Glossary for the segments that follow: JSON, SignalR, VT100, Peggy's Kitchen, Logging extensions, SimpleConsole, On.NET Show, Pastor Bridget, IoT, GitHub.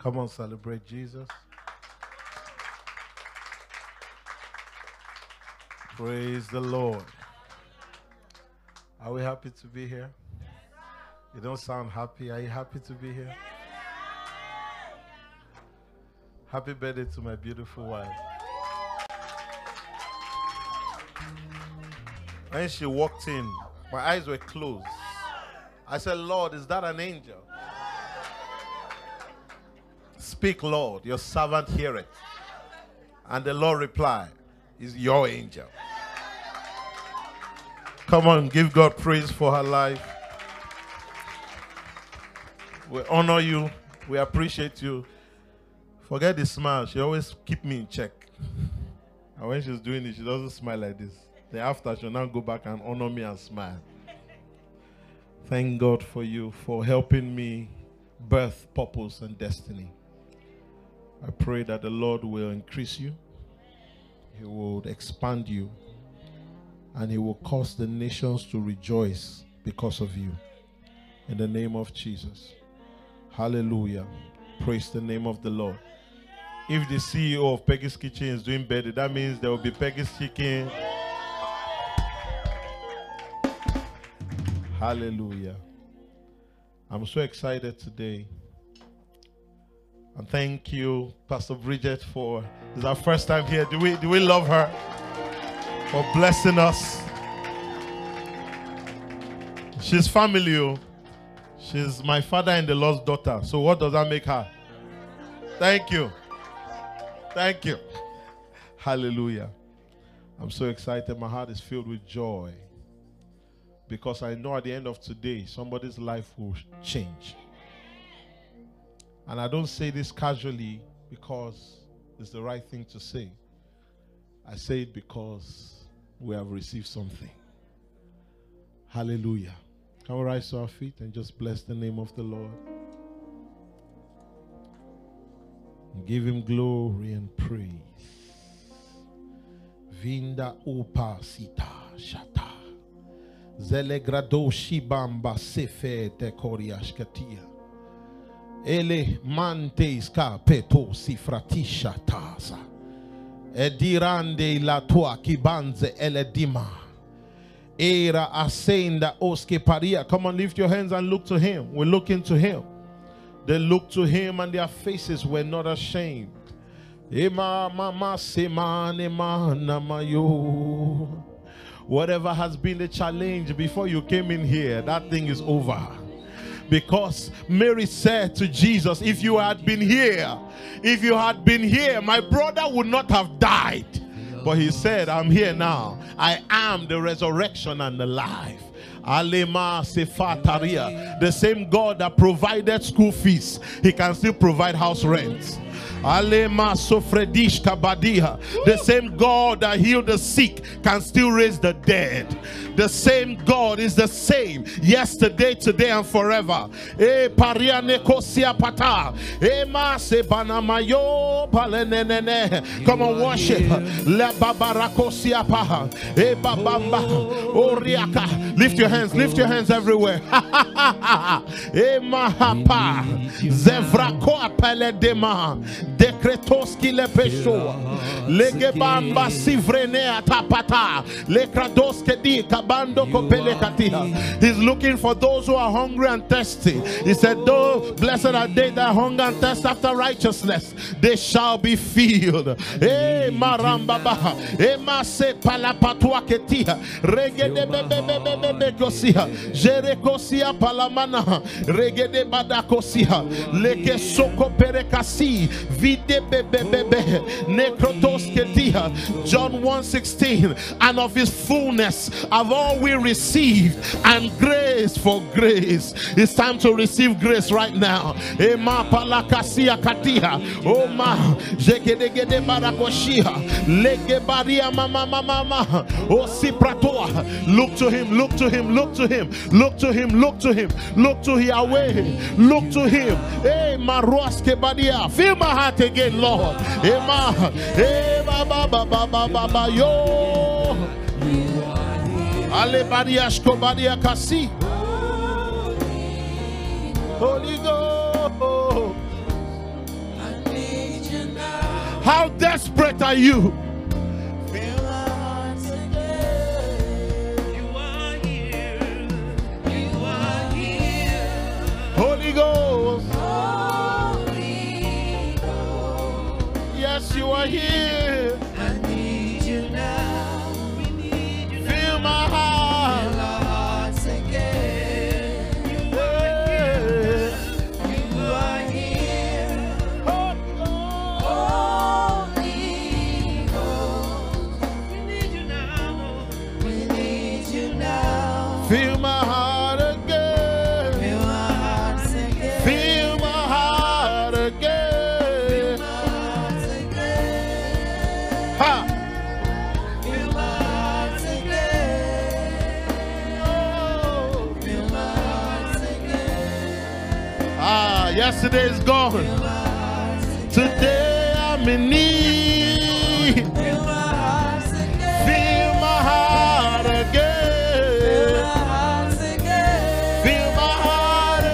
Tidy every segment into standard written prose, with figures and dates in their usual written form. Come on, celebrate Jesus. Praise the Lord. Are we happy to be here? Yes, sir. You don't sound happy. Are you happy to be here? Yes, sir. Happy birthday to my beautiful wife. When she walked in, my eyes were closed. I said, Lord, is that an angel? Speak, Lord, your servant heareth. And the Lord replied, is your angel. Come on, give God praise for her life. We honor you. We appreciate you. Forget the smile. She always keep me in check. And when she's doing it, she doesn't smile like this. Thereafter, she'll now go back and honor me and smile. Thank God for you, for helping me birth purpose and destiny. I pray that the Lord will increase you. He will expand you. And he will cause the nations to rejoice because of you. In the name of Jesus. Hallelujah. Praise the name of the Lord. If the CEO of Peggy's Kitchen is doing better, that means there will be Peggy's Chicken. Hallelujah. I'm so excited today. And thank you, Pastor Bridget, for this is our first time here. Do we love her for blessing us? She's family. She's my father-in-law's daughter. So what does that make her? Thank you. Thank you. Hallelujah. I'm so excited. My heart is filled with joy. Because I know at the end of today, somebody's life will change. And I don't say this casually because it's the right thing to say. I say it because we have received something. Hallelujah. Can we rise to our feet and just bless the name of the Lord? And give him glory and praise. Vinda upa sita shata. Zelegrado shibamba sefe te koriashkatia. Ele manteiska peto sifratisha taza. Edirande la tua kibanze eledima. Era asenda oske paria. Come on, lift your hands and look to him. We're looking to him. They looked to him and their faces were not ashamed. Ema mama semane manamayo. Whatever has been the challenge before you came in here, that thing is over. Because Mary said to Jesus, if you had been here, my brother would not have died. But he said, I'm here now. I am the resurrection and the life. Alema sefataria. The same God that provided school fees, he can still provide house rents. Alema sofredish kabadiha. The same God that healed the sick can still raise the dead. The same God is the same yesterday, today, and forever. E pariane kosia pata. Ema se banamayo palenene. Come on, worship. Le babarakosia paha. E babamba oriaka. Lift your hands everywhere. Ema hapa zevrako apele dema. Dekretoski le pesho legebamba sivrenea tapata lekradoske di kabando kopele katia. He's looking for those who are hungry and thirsty. He said, "Though blessed are they that hunger and thirst after righteousness, they shall be filled." E maramba ba, e mase palapatwa ketia regede bebebebebe kosia jerekosia palamana regede badakosia leke soko perekasi. John 1:16, and of his fullness have all we received, and grace for grace. It's time to receive grace right now. Look to him, look to him, look to him, look to him, look to him, look to Yahweh, look to him. Feel my heart again, Lord. Ema, ema, ba, ba, ba, ba, ba, ba, yo. Ale baria shko baria kasi. Holy Ghost. by you. Holy Ghost. Holy Ghost. Yes, you are here. I need you now. We need you now. Fill my heart. Fill our hearts again. You are here. You are here. Holy Ghost. Holy Ghost. We need you now. We need you now. Fill my heart. Yesterday is gone. Today I'm in need. Fill my heart again. Fill my heart again. Fill my heart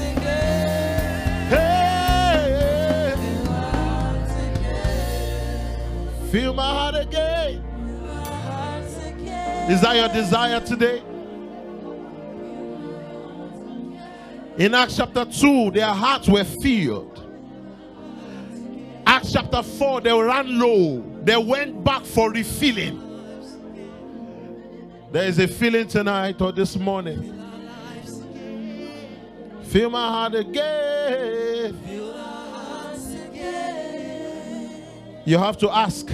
again. Hey. Fill my heart again. Is that your desire today? In Acts chapter 2, their hearts were filled. Acts chapter 4, they ran low. They went back for refilling. There is a feeling tonight or this morning. Fill my heart again. You have to ask,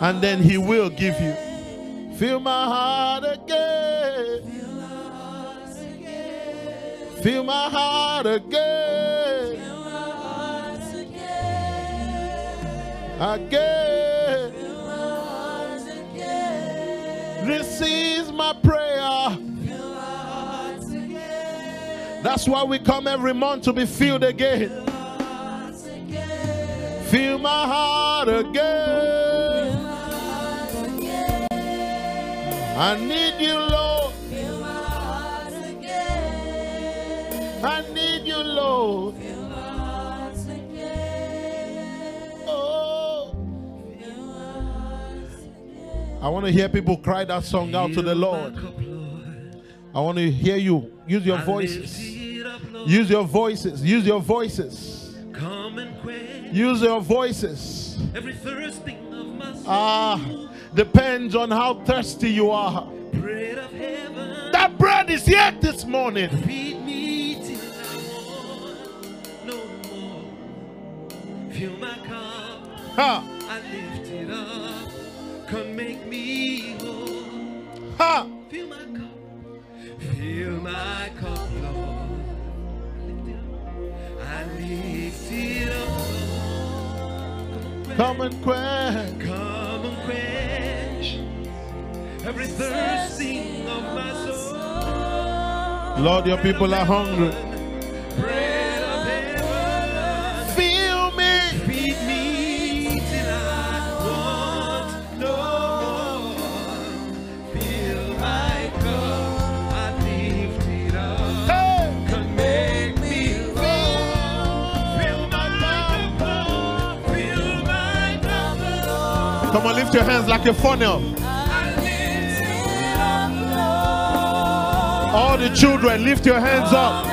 and then He will give you. Fill my heart again. Fill my heart again. Fill my heart again. Again. Fill my heart again. This is my prayer. Fill my heart again. That's why we come every month, to be filled again. Fill my heart again. Fill my heart again. Fill my heart again. I need you, Lord. I need you, Lord. Fill my heart again. Oh. Fill my heart again. I want to hear people cry that song out to the Lord. I want to hear you. Use your voices. Use your voices. Use your voices. Come and quench. Use your voices. Every thirsting of my soul. Depends on how thirsty you are. Bread of heaven. That bread is here this morning. Feed me. Fill my cup, I lift it up, come make me whole. Fill my cup, Lord, I lift it up. Come and quench every thirsting of my soul. Lord, your people are hungry. Come on, lift your hands like a funnel. All the children, lift your hands up.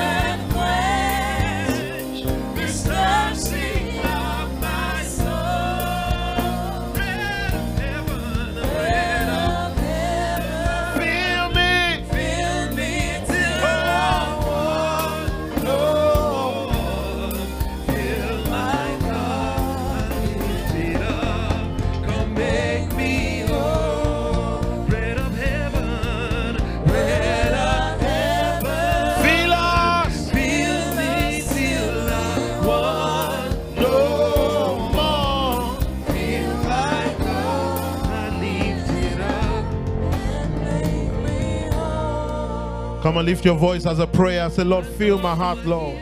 Come on, lift your voice as a prayer. Say, Lord, fill my heart, Lord.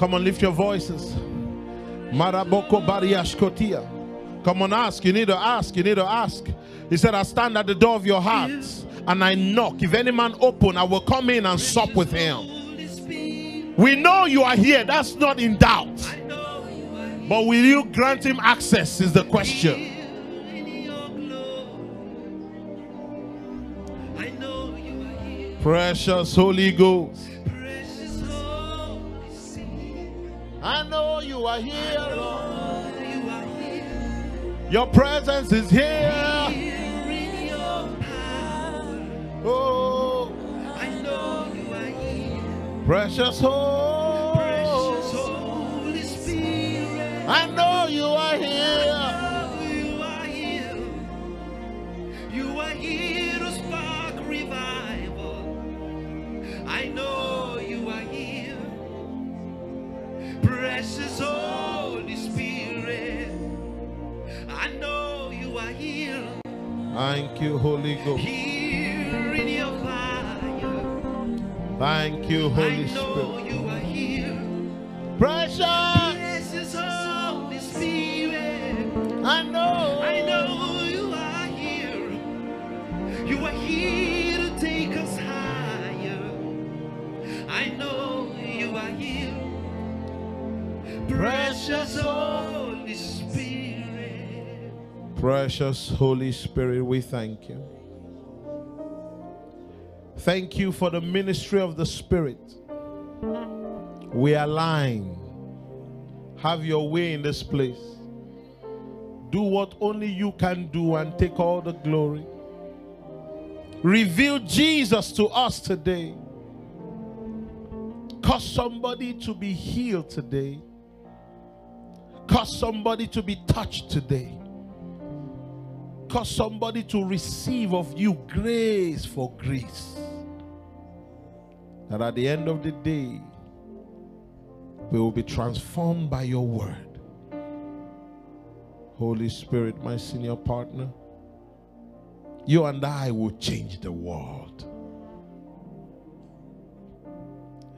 Come on, lift your voices. Maraboko Bariashkotia. Come on, ask. You need to ask. You need to ask. He said, I stand at the door of your hearts and I knock. If any man open, I will come in and sup with him. We know you are here. That's not in doubt. But will you grant him access is the question. Precious Holy Ghost, I know you are here, Lord. Your presence is here. Oh, I know you are here. Precious Holy Spirit, I know you are here. You are here to spark revival. I know you are here. Precious Holy Spirit, I know you are here. Thank you, Holy Ghost. Here in your fire. Thank you, Holy Spirit. I know you are here. Precious Holy Spirit, I know you are here. You are here to take us higher. I know you are here. Precious Holy Spirit. Precious Holy Spirit, we thank you. Thank you for the ministry of the Spirit. We align. Have your way in this place. Do what only you can do and take all the glory. Reveal Jesus to us today. Cause somebody to be healed today. Cause somebody to be touched today. Cause somebody to receive of you grace for grace. That at the end of the day, we will be transformed by your word. Holy Spirit, my senior partner, you and I will change the world.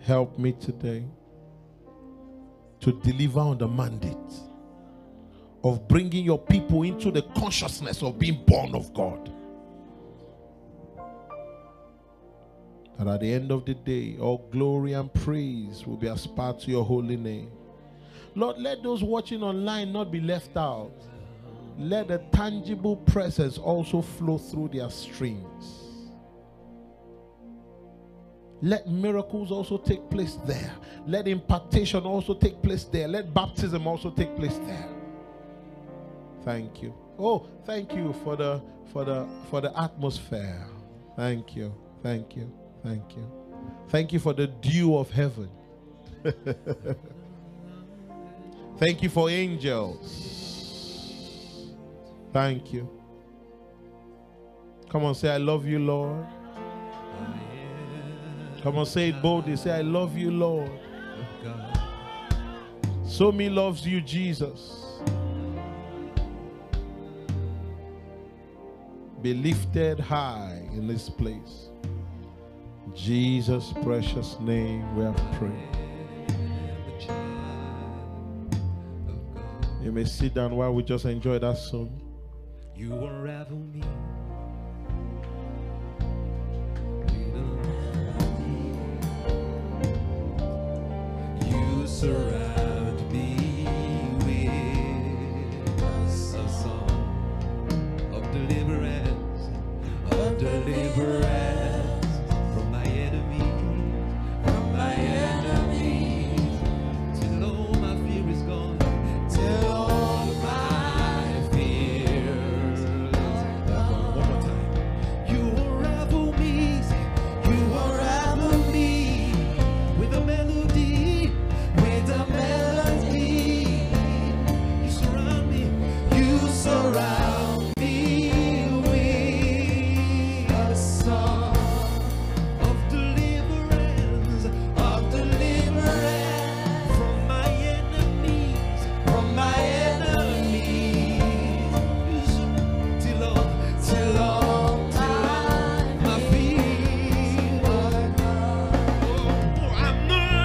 Help me today to deliver on the mandate of bringing your people into the consciousness of being born of God. That at the end of the day, all glory and praise will be ascribed to your holy name. Lord, let those watching online not be left out. Let a tangible presence also flow through their streams. Let miracles also take place there. Let impartation also take place there. Let baptism also take place there. Thank you. Oh, thank you for the atmosphere. Thank you. Thank you. Thank you. Thank you for the dew of heaven. Thank you for angels. Thank you. Come on, say, I love you, Lord. Come on, say it boldly. Say, I love you, Lord. So me loves you, Jesus. Be lifted high in this place. Jesus' precious name, we have prayed. You may sit down while we just enjoy that song. You unravel me. Surround me with a song of deliverance from my enemies, till all my fear is gone, till all my fears are gone. One more time. You unravel me with a melody. Surround me with a song of deliverance, from my enemies, till all my fears are gone. I'm not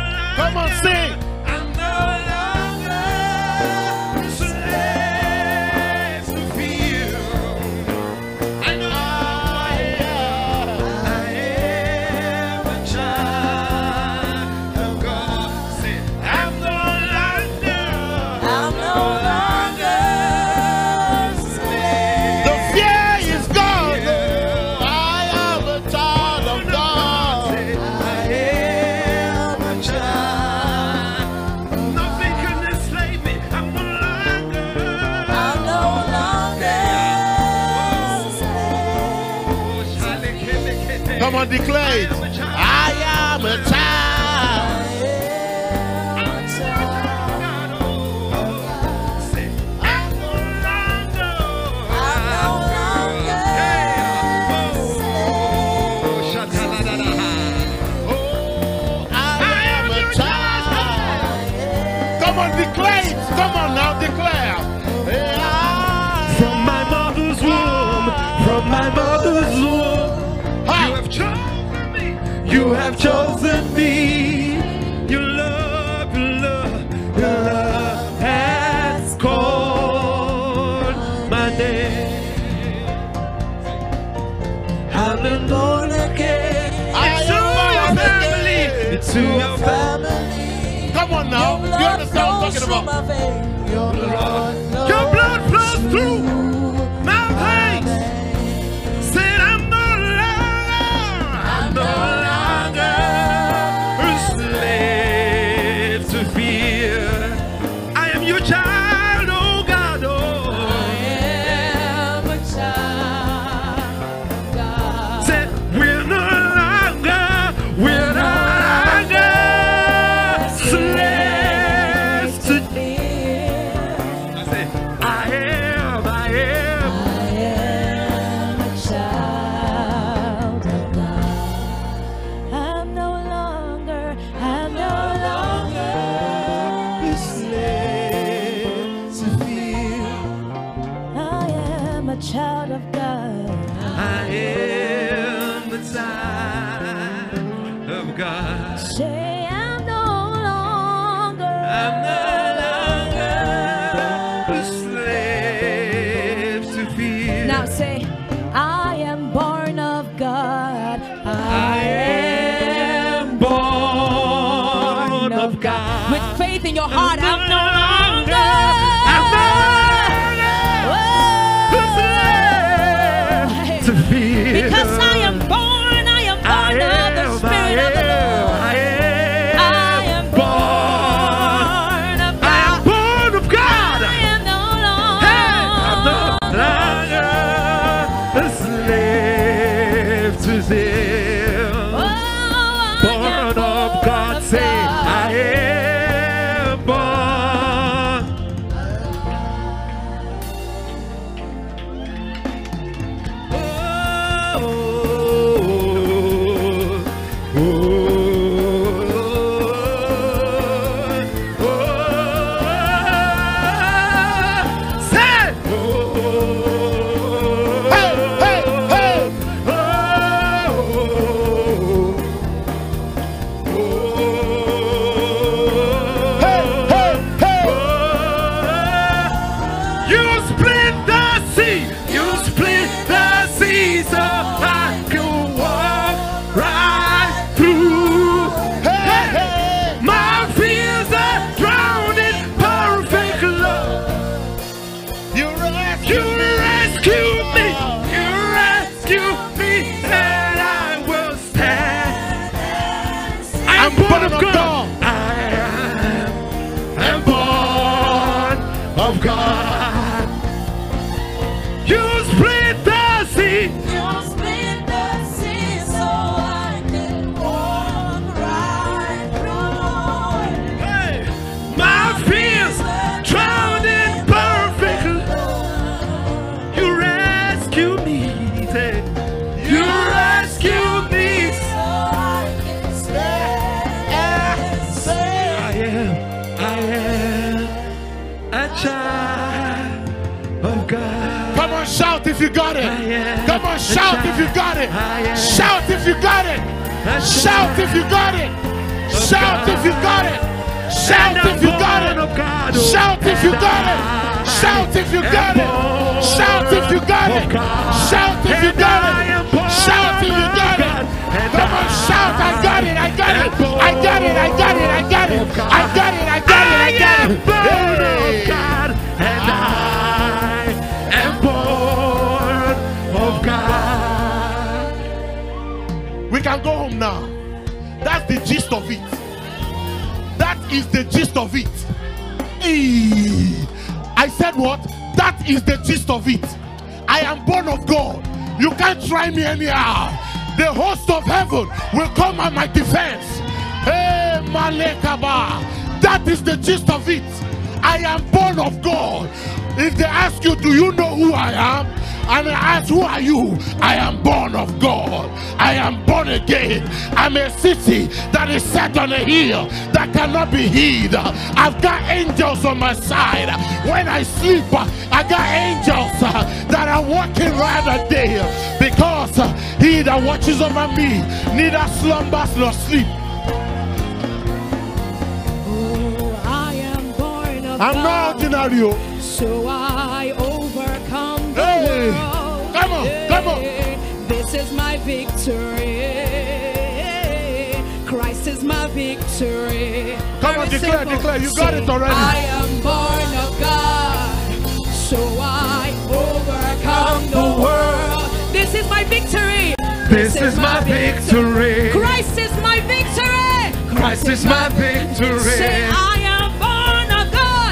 Come on, declare it. I am a child. Declare it. Come on now, declare. From my mother's womb, from my mother's womb, you have chosen me. You have chosen me. Your love, your love, your love has called my name. I'm the Lord again. It's your family. It's your family. Come on now, you understand what I'm talking about. Your blood flows through my veins. Said I'm no longer a slave to fear. I am your child, oh God, oh. I am a child, God. Said we're no longer heart. I'm no longer to fear. Because I am born of the Spirit of the Lord. I am born of God. I am no longer a slave to sin. Oh, born of God. Say I am. Shout if you got it. Come on, shout if you got it. Shout if you got it. Shout if you got it. Shout if you got it. Shout if you got it. Shout if you got it. Shout if you got it. Shout if you got it. Shout if you got it. Shout if you got it. Come on, shout. I got it. I got it. I got it. I got it. I got it. I got it. I got it. I got it. I got it. We can go home now. That's the gist of it. That is the gist of it. I said what? That is the gist of it. I am born of God. You can't try me anyhow. the host of heaven will come at my defense. Hey, Malekaba. That is the gist of it. I am born of God. If they ask you, do you know who I am? And I ask, who are you? I am born of God. I am born again. I'm a city that is set on a hill that cannot be hid. I've got angels on my side. When I sleep, I got angels that are walking right a day. Because he that watches over me neither slumbers nor sleep. I'm not ordinary. So I overcome the world. Come on, come on. This is my victory. Christ is my victory. Come on, declare, declare. You got it already. I am born of God. So I overcome the world. This is my victory. This is my victory. Christ is my victory. Christ is my victory. Say, I am born.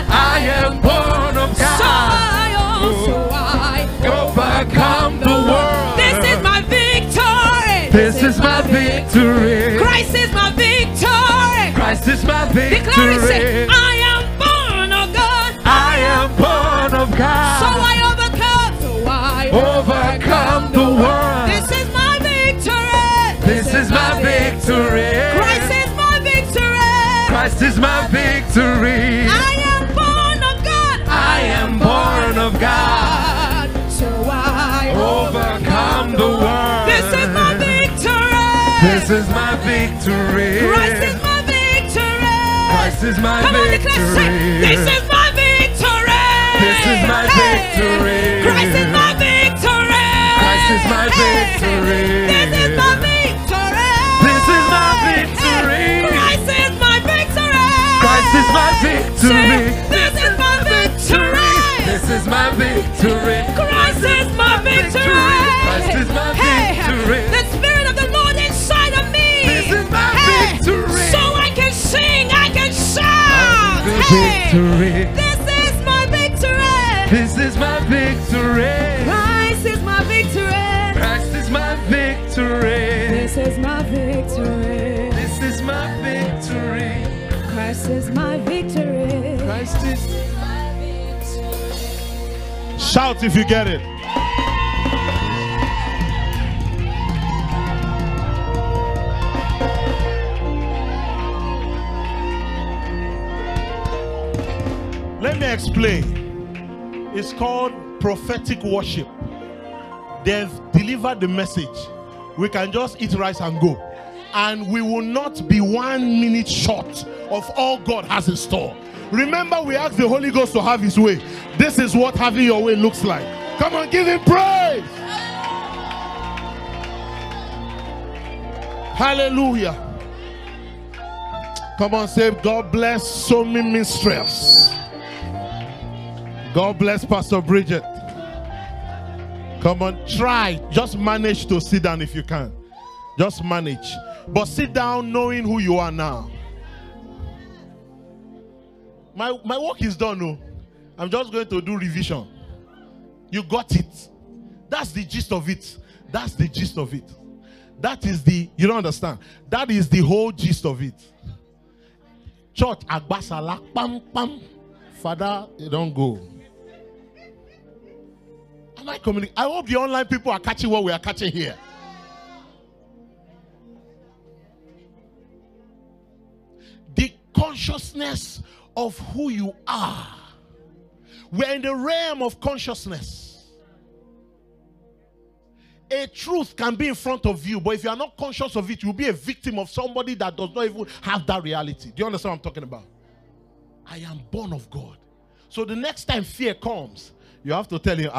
I am born of God. So I overcome the world. This is my victory. This is my victory. Christ is my victory. Christ is my victory. Declare it, say, I am born of God. I am born of God. So I overcome. So I overcome the world. This is my victory. This is my victory. Christ is my victory. Christ is my victory. I am born of God, so I overcome the world. This is my victory. This is my victory. Christ is my victory. Christ is my victory. This is my victory. This is my victory. Christ is my victory. Christ is my victory. This is my victory. This is my victory. Christ is my victory. Christ is my victory. This is my victory. This is my victory. Christ is my victory. Christ is my victory. The Spirit of the Lord inside of me. This is my victory. So I can sing, I can shout. Victory. This is my victory. This is my victory. Christ is my victory. Christ is my victory. This is my victory. This is my victory. Christ is my victory. Christ is. Shout if you get it. Let me explain. It's called prophetic worship. They've delivered the message. We can just eat rice and go. And we will not be 1 minute short of all God has in store. Remember, we asked the Holy Ghost to have his way. This is what having your way looks like. Come on, give him praise. Hallelujah. Come on, say, God bless so many ministries. God bless Pastor Bridget. Come on, try. Just manage to sit down if you can. Just manage. But sit down knowing who you are now. My work is done. No, I'm just going to do revision. You got it. That's the gist of it. That's the gist of it. That is the, you don't understand. That is the whole gist of it. Church, agbasala, pam, pam. Father, you don't go. Am I communicating? I hope the online people are catching what we are catching here. The consciousness of who you are. We're in the realm of consciousness. A truth can be in front of you, but if you are not conscious of it, you'll be a victim of somebody that does not even have that reality. Do you understand what I'm talking about? I am born of God. So the next time fear comes, you have to tell him,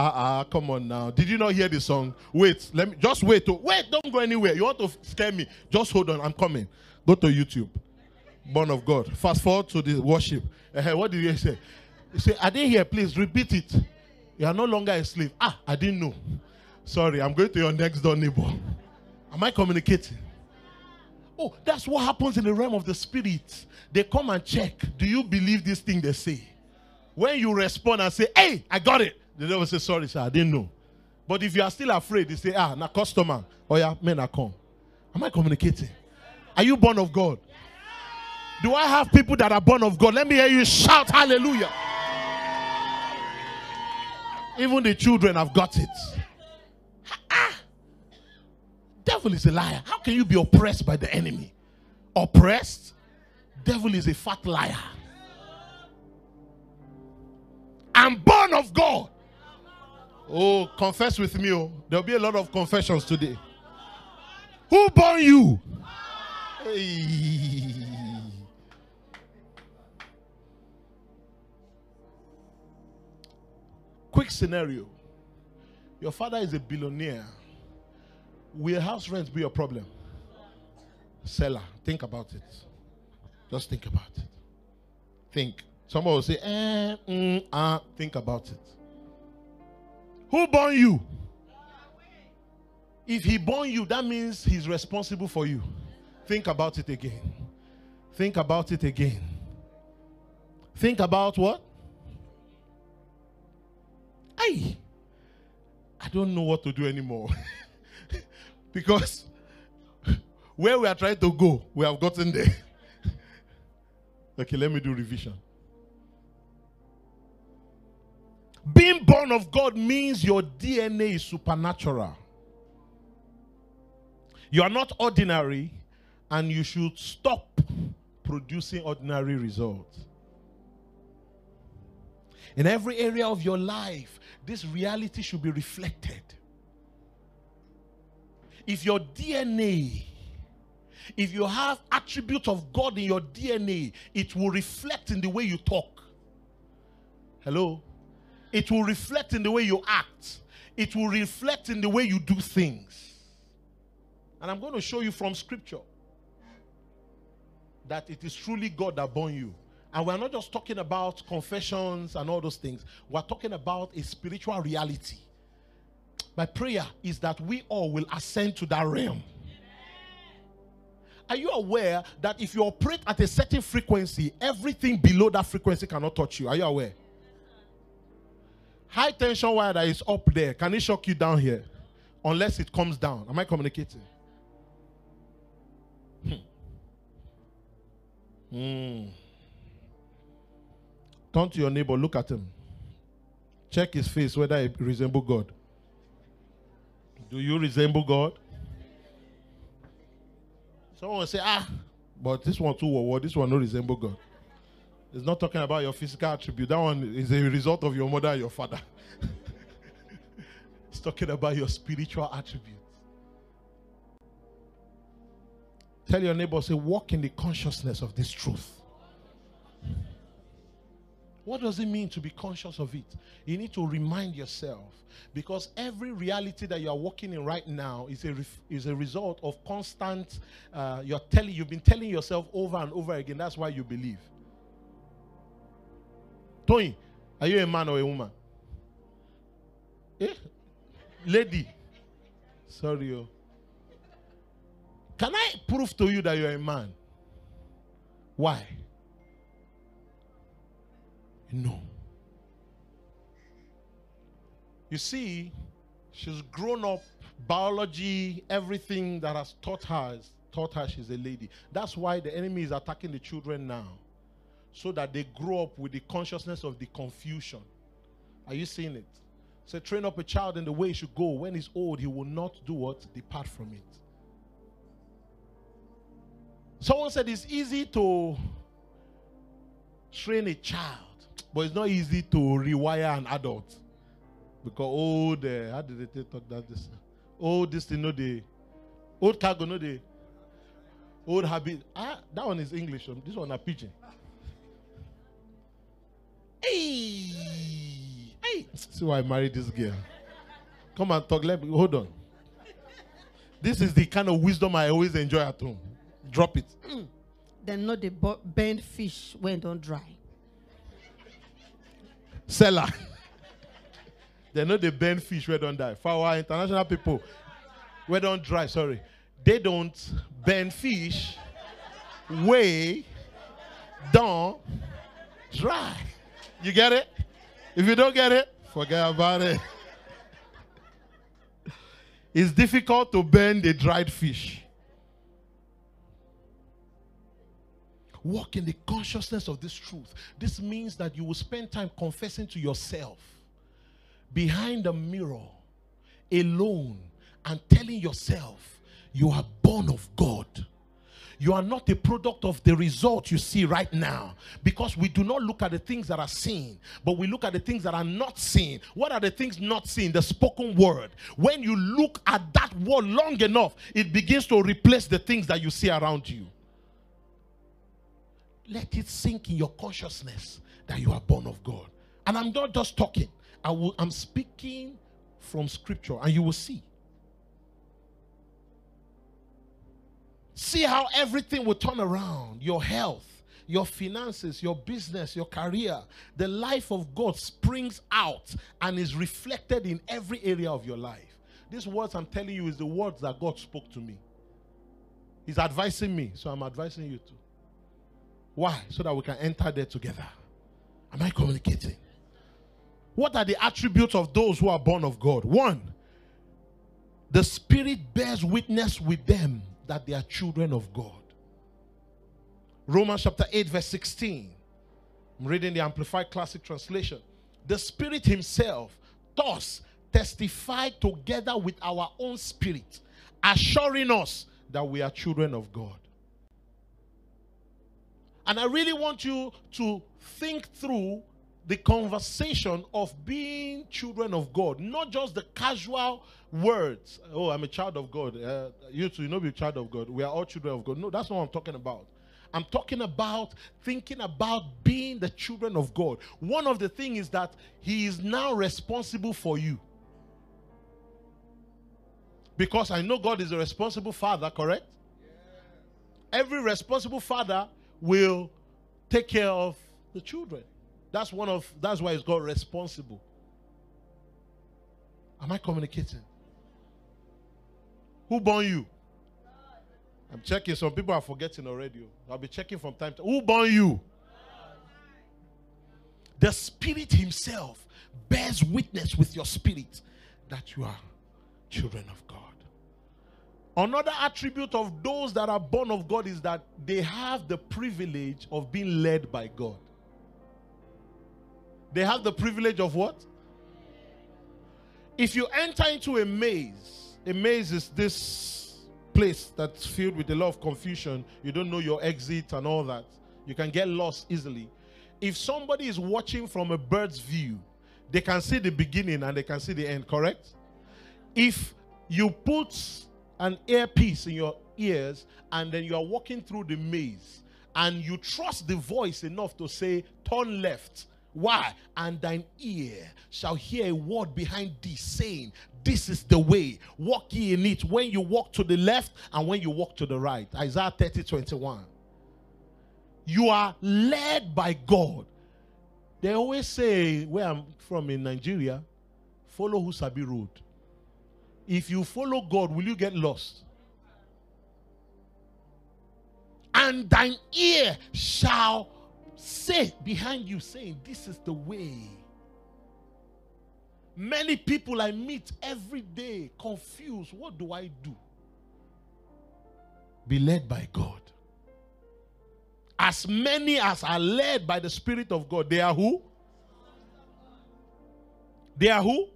come on now. Did you not hear the song? Wait, let me just wait. Wait, don't go anywhere. You want to scare me? Just hold on. I'm coming. Go to YouTube. Born of God. Fast forward to the worship. What did you say? You say, are they here? Please repeat it. You are no longer a slave. Ah, I didn't know. Sorry, I'm going to your next door neighbor. Am I communicating? Oh, that's what happens in the realm of the spirit. They come and check. Do you believe this thing they say? When you respond and say, hey, I got it. The devil says, sorry, sir, I didn't know. But if you are still afraid, they say, ah, na customer. Oh yeah, men are come. Am I communicating? Are you born of God? Do I have people that are born of God? Let me hear you shout hallelujah. Even the children have got it. Devil is a liar. How can you be oppressed by the enemy? Oppressed? Devil is a fat liar. I'm born of God. Oh, confess with me. Oh. There'll be a lot of confessions today. Who born you? Hey. Quick scenario. Your father is a billionaire. Will house rent be your problem? Seller. Think about it. Just think about it. Think. Someone will say, think about it. Who born you? If he born you, that means he's responsible for you. Think about it again. Think about it again. Think about what? I don't know what to do anymore. Because where we are trying to go, we have gotten there. Okay, let me do revision. Being born of God means your DNA is supernatural. You are not ordinary, and you should stop producing ordinary results. In every area of your life, this reality should be reflected. If your DNA, if you have attributes of God in your DNA, it will reflect in the way you talk. Hello? It will reflect in the way you act. It will reflect in the way you do things. And I'm going to show you from scripture that it is truly God that born you. And we're not just talking about confessions and all those things. We're talking about a spiritual reality. My prayer is that we all will ascend to that realm. Are you aware that if you operate at a certain frequency, everything below that frequency cannot touch you? Are you aware? High tension wire that is up there, can it shock you down here? Unless it comes down. Am I communicating? Turn to your neighbor, look at him. Check his face whether he resembles God. Do you resemble God? Someone will say, but this one too, this one no resemble God. It's not talking about your physical attribute. That one is a result of your mother and your father. It's talking about your spiritual attributes. Tell your neighbor, say, walk in the consciousness of this truth. What does it mean to be conscious of it? You need to remind yourself, because every reality that you are walking in right now is a result of constant, you've been telling yourself over and over again. That's why you believe. Tony, are you a man or a woman? Lady. Sorry. Oh. Can I prove to you that you're a man? Why? No. You see, she's grown up, biology, everything that has taught her she's a lady. That's why the enemy is attacking the children now, so that they grow up with the consciousness of the confusion. Are you seeing it? So train up a child in the way he should go. When he's old, he will not do what? Depart from it. Someone said it's easy to train a child, but it's not easy to rewire an adult, because old habit. That one is English. This one is pidgin. Hey, see why I married this girl. Come and talk. Let me hold on. This is the kind of wisdom I always enjoy at home. Drop it. Then not the burned fish went on dry. Seller. They know the burned fish where don't die. For our international people, where don't dry, sorry. They don't burn fish way don't dry. You get it? If you don't get it, forget about it. It's difficult to burn the dried fish. Walk in the consciousness of this truth. This means that you will spend time confessing to yourself behind the mirror, alone, and telling yourself you are born of God. You are not a product of the result you see right now, because we do not look at the things that are seen, but we look at the things that are not seen. What are the things not seen? The spoken word. When you look at that word long enough, it begins to replace the things that you see around you. Let it sink in your consciousness that you are born of God. And I'm not just talking. I'm speaking from scripture, and you will see. See how everything will turn around. Your health, your finances, your business, your career. The life of God springs out and is reflected in every area of your life. These words I'm telling you is the words that God spoke to me. He's advising me, so I'm advising you too. Why? So that we can enter there together. Am I communicating? What are the attributes of those who are born of God? One, the Spirit bears witness with them that they are children of God. Romans chapter 8 verse 16. I'm reading the Amplified Classic Translation. The Spirit himself thus testified together with our own spirit, assuring us that we are children of God. And I really want you to think through the conversation of being children of God, not just the casual words. Oh, I'm a child of God. You too, you know, be a child of God. We are all children of God. No, that's not what I'm talking about. I'm talking about thinking about being the children of God. One of the things is that he is now responsible for you. Because I know God is a responsible father, correct? Yeah. Every responsible father will take care of the children. That's why it's called responsible. Am I communicating? Who born you? I'm checking. Some people are forgetting already. I'll be checking from time to time. Who born you? The Spirit himself bears witness with your spirit that you are children of God. Another attribute of those that are born of God is that they have the privilege of being led by God. They have the privilege of what? If you enter into a maze is this place that's filled with a lot of confusion. You don't know your exit and all that. You can get lost easily. If somebody is watching from a bird's view, they can see the beginning and they can see the end, correct? If you put an earpiece in your ears and then you are walking through the maze and you trust the voice enough to say turn left, why? And thine ear shall hear a word behind thee saying, this is the way, walk ye in it, when you walk to the left and when you walk to the right. Isaiah 30:21. You are led by God. They always say where I'm from in Nigeria, follow who sabi road. If you follow God, will you get lost? And thine ear shall say behind you, saying, this is the way. Many people I meet every day, confused. What do I do? Be led by God. As many as are led by the Spirit of God, they are who? They are who?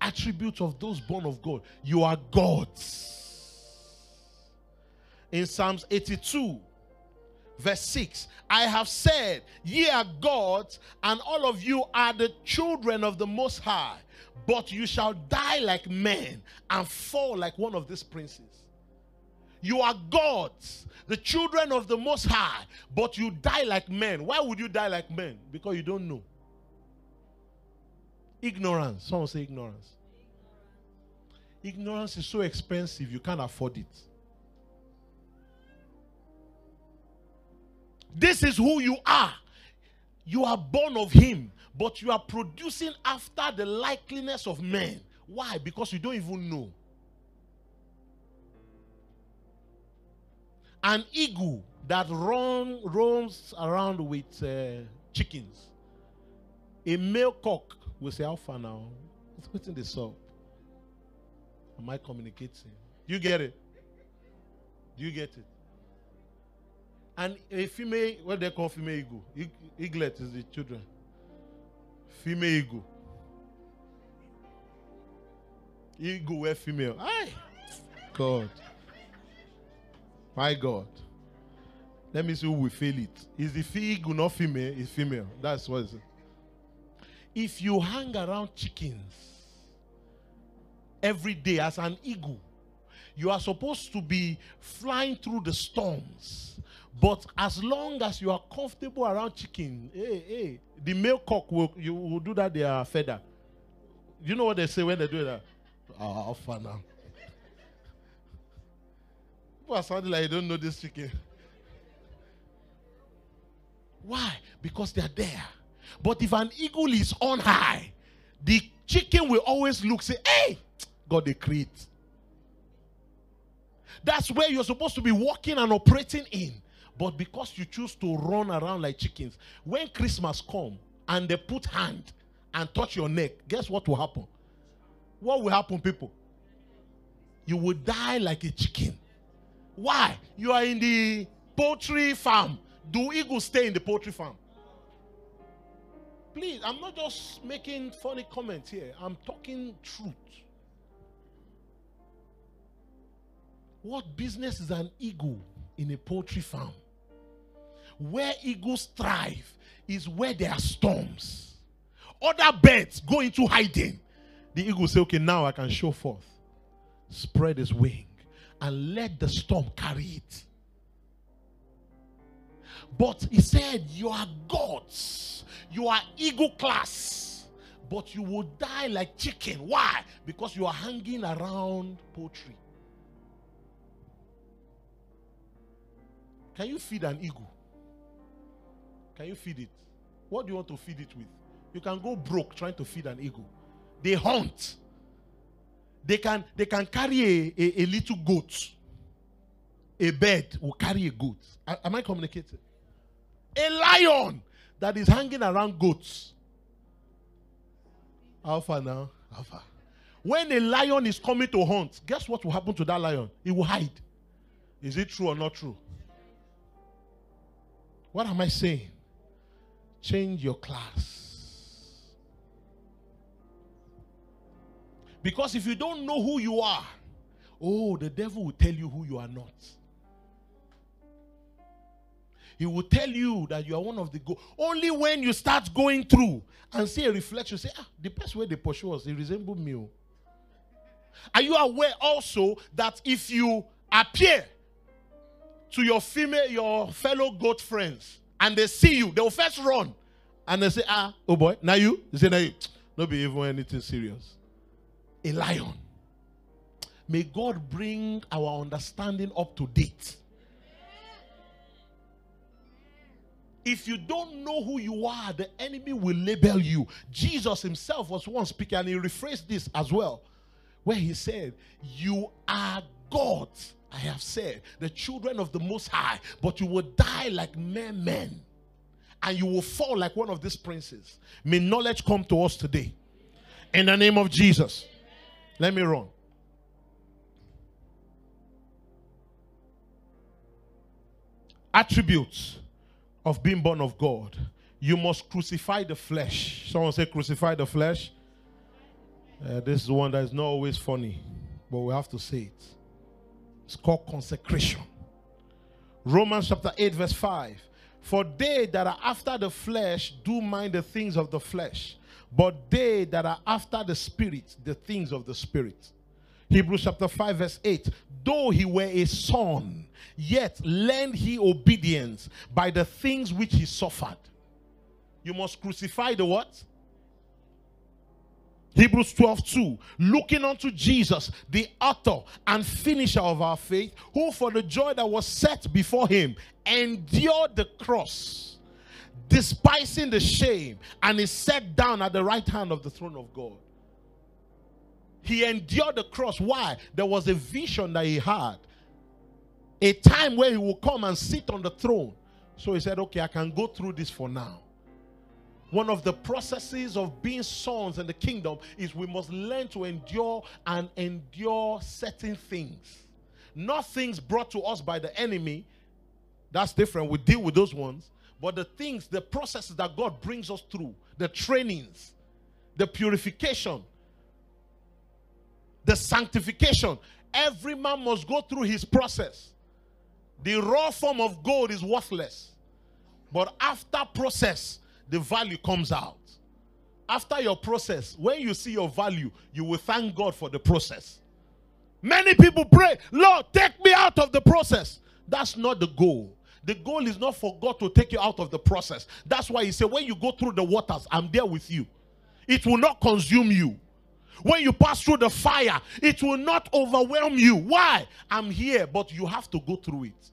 Attributes of those born of God. You are God's. In Psalms 82 verse 6, I have said, ye are gods, and all of you are the children of the Most High, but you shall die like men and fall like one of these princes. You are gods, the children of the Most High, but you die like men. Why would you die like men? Because you don't know. Ignorance. Someone say ignorance. Ignorance is so expensive, you can't afford it. This is who you are. You are born of him, but you are producing after the likeness of men. Why? Because you don't even know. An eagle that roams around with chickens. A male cock will say, how far now? It's putting this up. Am I communicating? You get it? Do you get it? And a female, what they call female eagle, eaglet is the children. Female eagle. Eagle were female. Aye. God. My God. Let me see who will fail it. Is the eagle not female? It's female. That's what it's. If you hang around chickens every day as an eagle, you are supposed to be flying through the storms. But as long as you are comfortable around chicken, the male cock will do that, they are feather. You know what they say when they do that? Oh, fun now. People are sounding like you don't know this chicken. Why? Because they are there. But if an eagle is on high, the chicken will always look, say, hey, God, they create. That's where you're supposed to be walking and operating in. But because you choose to run around like chickens, when Christmas comes and they put hand and touch your neck, guess what will happen? What will happen, people? You will die like a chicken. Why? You are in the poultry farm. Do eagles stay in the poultry farm? Please, I'm not just making funny comments here. I'm talking truth. What business is an eagle in a poultry farm? Where eagles thrive is where there are storms. Other birds go into hiding. The eagle say, okay, now I can show forth. Spread his wing and let the storm carry it. But he said, you are gods. You are eagle class. But you will die like chicken. Why? Because you are hanging around poultry. Can you feed an eagle? Can you feed it? What do you want to feed it with? You can go broke trying to feed an eagle. They hunt. They can carry a little goat. A bird will carry a goat. Am I communicating? A lion that is hanging around goats. Alpha now. Alpha. When a lion is coming to hunt, guess what will happen to that lion? It will hide. Is it true or not true? What am I saying? Change your class. Because if you don't know who you are, oh, the devil will tell you who you are not. He will tell you that you are one of the goats. Only when you start going through and see a reflection, say, ah, the person where they pursue us, they resemble me. Are you aware also that if you appear to your fellow goat friends, and they see you, they will first run, and they say, ah, oh boy, now you? They say, now you. Don't be even anything serious. A lion. May God bring our understanding up to date. If you don't know who you are, the enemy will label you. Jesus himself was once speaking, and he rephrased this as well, where he said, you are God. I have said, the children of the Most High, but you will die like mere men, and you will fall like one of these princes. May knowledge come to us today. In the name of Jesus. Let me run. Attributes of being born of God. You must crucify the flesh. Someone say crucify the flesh. This is one that is not always funny, but we have to say it. It's called consecration. Romans chapter 8 verse 5. For they that are after the flesh do mind the things of the flesh, but they that are after the Spirit, the things of the Spirit. Hebrews chapter 5 verse 8. Though he were a son, yet learned he obedience by the things which he suffered. You must crucify the what? Hebrews 12:2, looking unto Jesus, the author and finisher of our faith, who for the joy that was set before him endured the cross, despising the shame, and is set down at the right hand of the throne of God. He endured the cross. Why? There was a vision that he had, a time where he will come and sit on the throne. So he said, okay, I can go through this for now. One of the processes of being sons in the kingdom is we must learn to endure and endure certain things. Not things brought to us by the enemy. That's different. We deal with those ones. But the things, the processes that God brings us through, the trainings, the purification, the sanctification. Every man must go through his process. The raw form of gold is worthless. But after process, the value comes out. After your process, when you see your value, you will thank God for the process. Many people pray, Lord, take me out of the process. That's not the goal. The goal is not for God to take you out of the process. That's why he said, when you go through the waters, I'm there with you. It will not consume you. When you pass through the fire, it will not overwhelm you. Why? I'm here, but you have to go through it.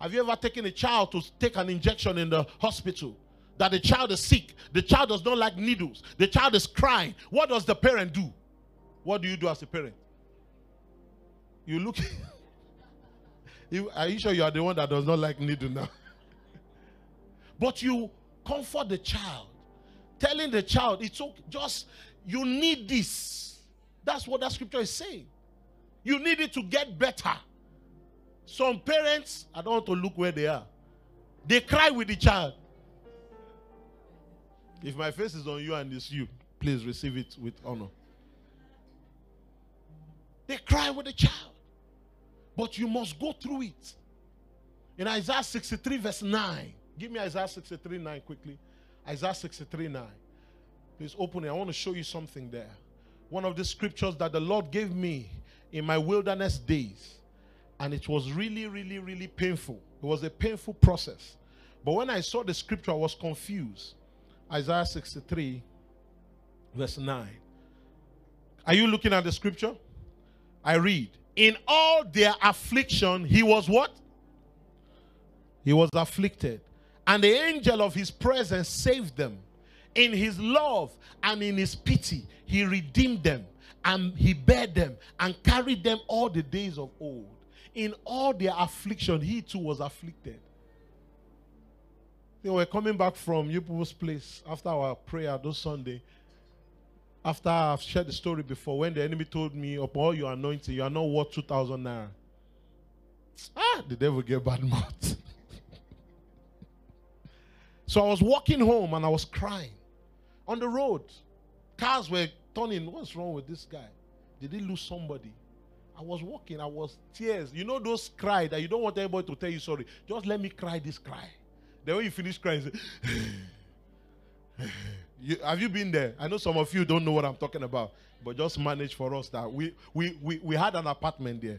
Have you ever taken a child to take an injection in the hospital? That the child is sick. The child does not like needles. The child is crying. What does the parent do? What do you do as a parent? You look... Are you sure you are the one that does not like needle now? But you comfort the child, telling the child, it's okay, just, you need this. That's what that scripture is saying. You need it to get better. Some parents, I don't want to look where they are. They cry with the child. If my face is on you and it's you, please receive it with honor. They cry with the child. But you must go through it. In Isaiah 63 verse 9. Give me Isaiah 63 9 quickly. Isaiah 63 9. Please open it. I want to show you something there. One of the scriptures that the Lord gave me in my wilderness days. And it was really, really, really painful. It was a painful process. But when I saw the scripture, I was confused. Isaiah 63 verse 9. Are you looking at the scripture? I read. In all their affliction, he was what? He was afflicted. And the angel of his presence saved them. In his love and in his pity, he redeemed them. And he bare them and carried them all the days of old. In all their affliction, he too was afflicted. They were coming back from Yupu's place after our prayer those Sunday. After I've shared the story before, when the enemy told me, upon all your anointing, you are not worth 2,000 naira. Ah, the devil gave bad mouth. So I was walking home and I was crying. On the road, cars were turning. What's wrong with this guy? Did he lose somebody? I was walking. I was tears. You know those cry that you don't want anybody to tell you sorry. Just let me cry this cry. The way you finish crying, you say, have you been there? I know some of you don't know what I'm talking about, but just manage for us that we had an apartment there.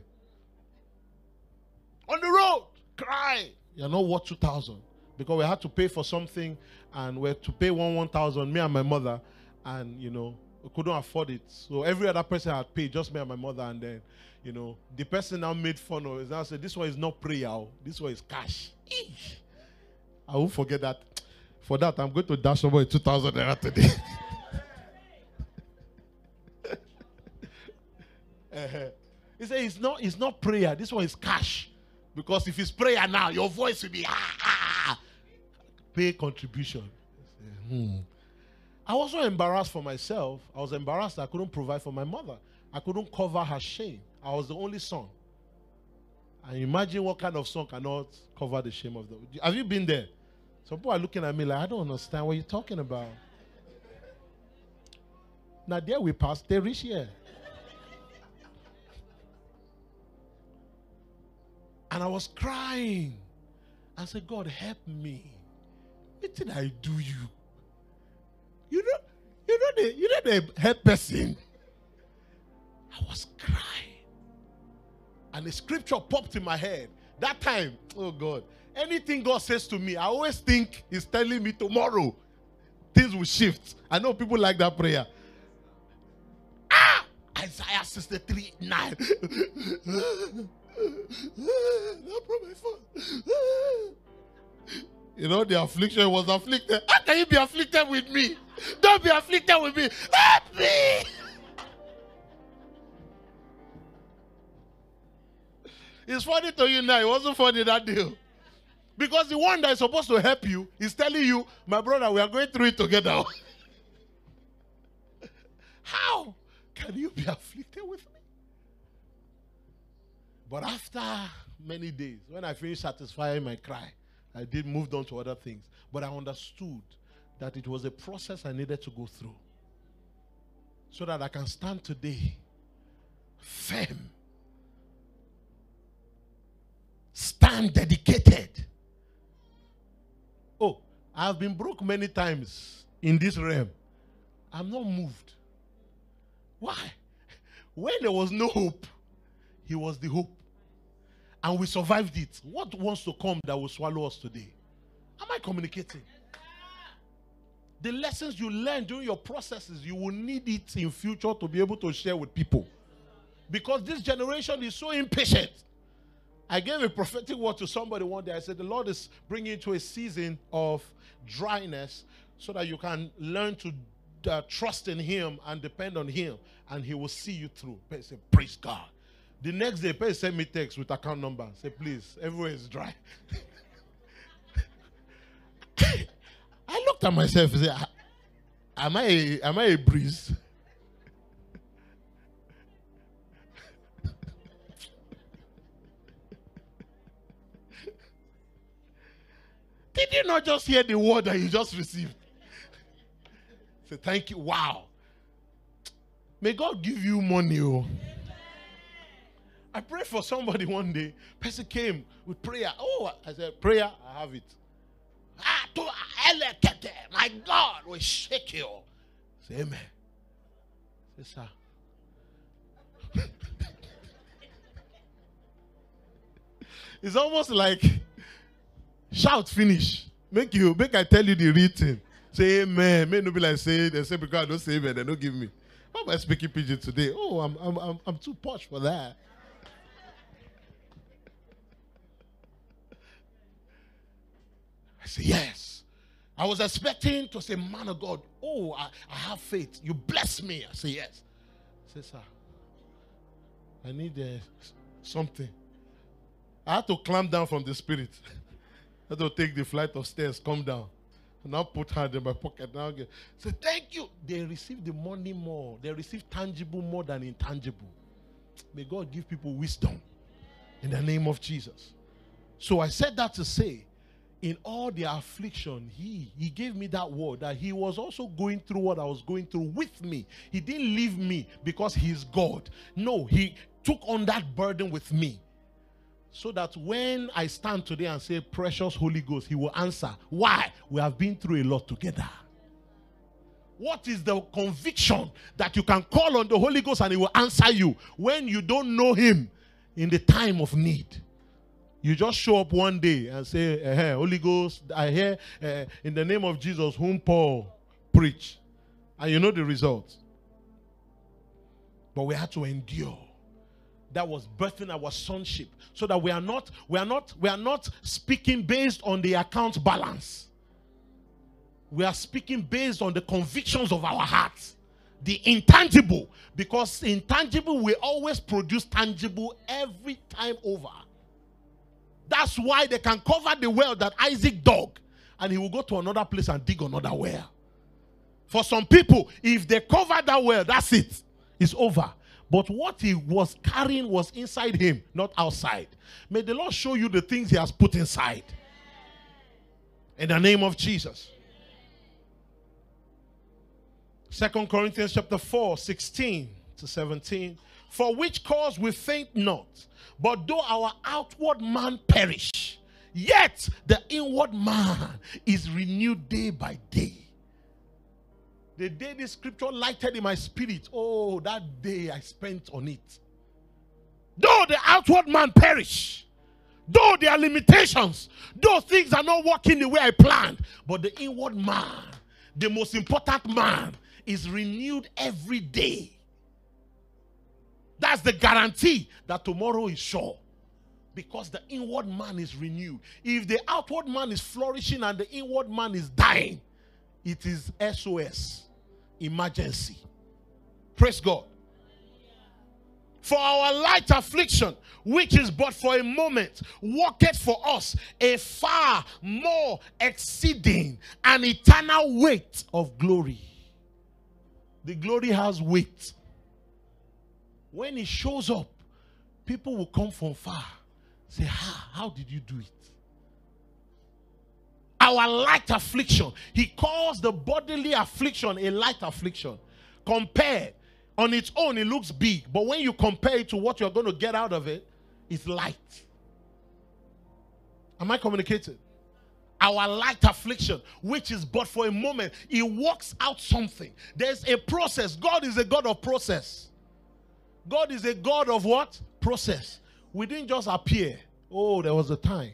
On the road, cry. You're not worth 2,000 because we had to pay for something, and we had to pay 1,000, me and my mother, and you know we couldn't afford it. So every other person had paid, just me and my mother, and then you know the person now made fun of us. Now said, "This one is not prayer, this one is cash." Eesh. I won't forget that. For that, I'm going to dash over 2,000 naira today. He said, it's not prayer. This one is cash. Because if it's prayer now, your voice will be, Pay contribution. I was so embarrassed for myself. I was embarrassed that I couldn't provide for my mother. I couldn't cover her shame. I was the only son. And imagine what kind of son cannot cover the shame of the... Have you been there? Some people are looking at me like, I don't understand what you're talking about. Now there we pass, they reach here. And I was crying. I said, God, help me. What did I do you? You're not the help person. I was crying. And the scripture popped in my head. That time, oh God. Anything God says to me, I always think he's telling me tomorrow things will shift. I know people like that prayer. Ah! Isaiah 63, 9. You know, the affliction was afflicted. How can you be afflicted with me? Don't be afflicted with me. Help me! It's funny to you now. It wasn't funny that deal. Because the one that is supposed to help you is telling you, my brother, we are going through it together. How can you be afflicted with me? But after many days, when I finished satisfying my cry, I did move on to other things. But I understood that it was a process I needed to go through so that I can stand today firm, stand dedicated. Oh, I've been broke many times in this realm. I'm not moved. Why? When there was no hope, he was the hope. And we survived it. What wants to come that will swallow us today? Am I communicating? The lessons you learn during your processes, you will need it in future to be able to share with people. Because this generation is so impatient. I gave a prophetic word to somebody one day. I said, the Lord is bringing you to a season of dryness so that you can learn to trust in him and depend on him, and he will see you through. Peggy said, praise God. The next day, Peggy sent me text with account number. Say, please, everywhere is dry. I looked at myself and said, am I a breeze? Did you not just hear the word that you just received? Say, thank you. Wow. May God give you money. Oh. I prayed for somebody one day. Person came with prayer. Oh, I said, prayer, I have it. My God will shake you. Say, amen. Say, sir. It's almost like shout finish. Make I tell you the written. Say amen. May no be like say they say because I don't say amen, they don't give me. How am I speaking Pidgin today? Oh, I'm too posh for that. I say yes. I was expecting to say, man of God, oh, I have faith. You bless me. I say yes. I say, sir, I need something. I had to climb down from the spirit. I had to take the flight of stairs, come down. Now put hand in my pocket. Now get. Say, thank you. They receive the money more. They receive tangible more than intangible. May God give people wisdom in the name of Jesus. So I said that to say, in all their affliction, he gave me that word that he was also going through what I was going through with me. He didn't leave me because he's God. No, he took on that burden with me. So that when I stand today and say, precious Holy Ghost, he will answer. Why? We have been through a lot together. What is the conviction that you can call on the Holy Ghost and he will answer you when you don't know him in the time of need? You just show up one day and say, Holy Ghost, I hear in the name of Jesus whom Paul preached. And you know the result. But we had to endure. That was birthing our sonship, so that we are not speaking based on the account balance. We are speaking based on the convictions of our hearts, the intangible, because intangible will always produce tangible every time over. That's why they can cover the well that Isaac dug, and he will go to another place and dig another well. For some people, if they cover that well, that's it. It's over. But what he was carrying was inside him, not outside. May the Lord show you the things he has put inside. In the name of Jesus. 2 Corinthians chapter 4, 16 to 17. For which cause we faint not, but though our outward man perish, yet the inward man is renewed day by day. The day this scripture lighted in my spirit, oh, that day I spent on it. Though the outward man perish, though there are limitations, though things are not working the way I planned, but the inward man, the most important man, is renewed every day. That's the guarantee that tomorrow is sure. Because the inward man is renewed. If the outward man is flourishing and the inward man is dying, it is SOS, emergency. Praise God. For our light affliction, which is but for a moment, worketh for us a far more exceeding and eternal weight of glory. The glory has weight. When it shows up, people will come from far, say, how did you do it? Our light affliction. He calls the bodily affliction a light affliction. Compared on its own, it looks big. But when you compare it to what you're going to get out of it, it's light. Am I communicating? Our light affliction, which is but for a moment, it works out something. There's a process. God is a God of process. God is a God of what? Process. We didn't just appear. Oh, there was a time.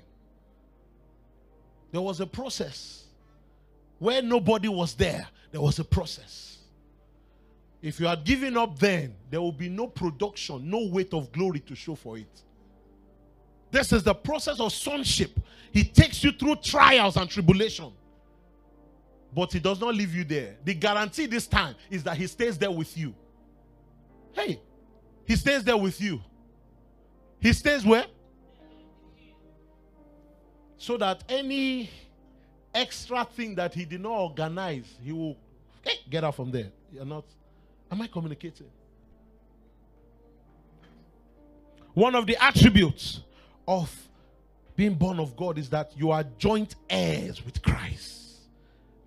There was a process. Where nobody was there, there was a process. If you are giving up then, there will be no production, no weight of glory to show for it. This is the process of sonship. He takes you through trials and tribulation. But he does not leave you there. The guarantee this time is that he stays there with you. Hey, he stays there with you. He stays where? So that any extra thing that he did not organize, he will get out from there. You're not. Am I communicating? One of the attributes of being born of God is that you are joint heirs with Christ.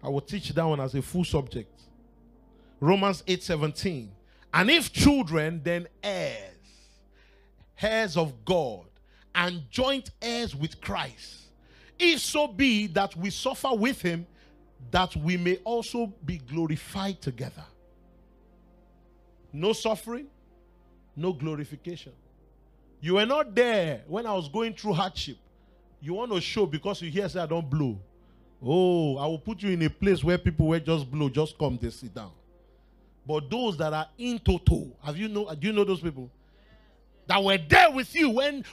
I will teach that one as a full subject. Romans 8:17. And if children, then heirs. Heirs of God. And joint heirs with Christ. If so be that we suffer with him, that we may also be glorified together. No suffering, no glorification. You were not there when I was going through hardship. You want to show because you hear say I don't blow. Oh, I will put you in a place where people will just blow, just come, they sit down. But those that are in toto, do you know those people? That were there with you when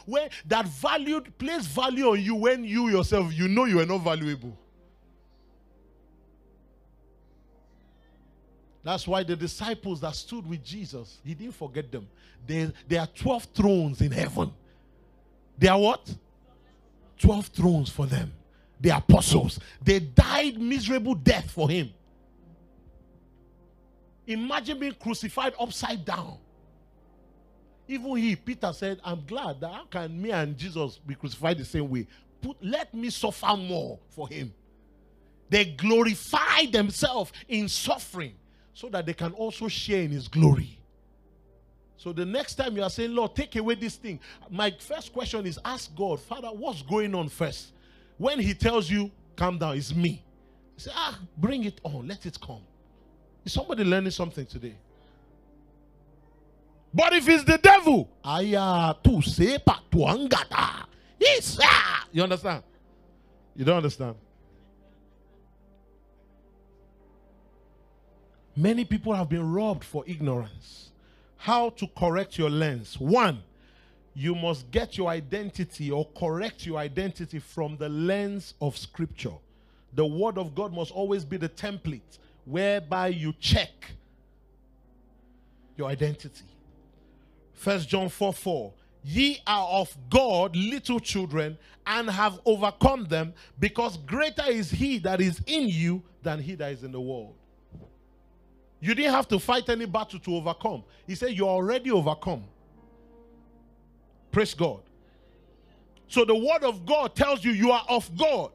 that valued placed value on you when you yourself you know you are not valuable. That's why the disciples that stood with Jesus, he didn't forget them. There are 12 thrones in heaven. There are what? 12 thrones for them. The apostles. They died miserable death for him. Imagine being crucified upside down. Even he, Peter said, I'm glad that how can me and Jesus be crucified the same way? Let me suffer more for him. They glorify themselves in suffering so that they can also share in his glory. So the next time you are saying, Lord, take away this thing. My first question is ask God, Father, what's going on first? When he tells you, calm down, it's me. Say, bring it on, let it come. Is somebody learning something today? But if it's the devil, you understand? You don't understand. Many people have been robbed for ignorance. How to correct your lens? One, you must get your identity or correct your identity from the lens of Scripture. The Word of God must always be the template whereby you check your identity. 1 John 4:4, ye are of God, little children, and have overcome them, because greater is he that is in you than he that is in the world. You didn't have to fight any battle to overcome. He said you're already overcome. Praise God. So the word of God tells you you are of God.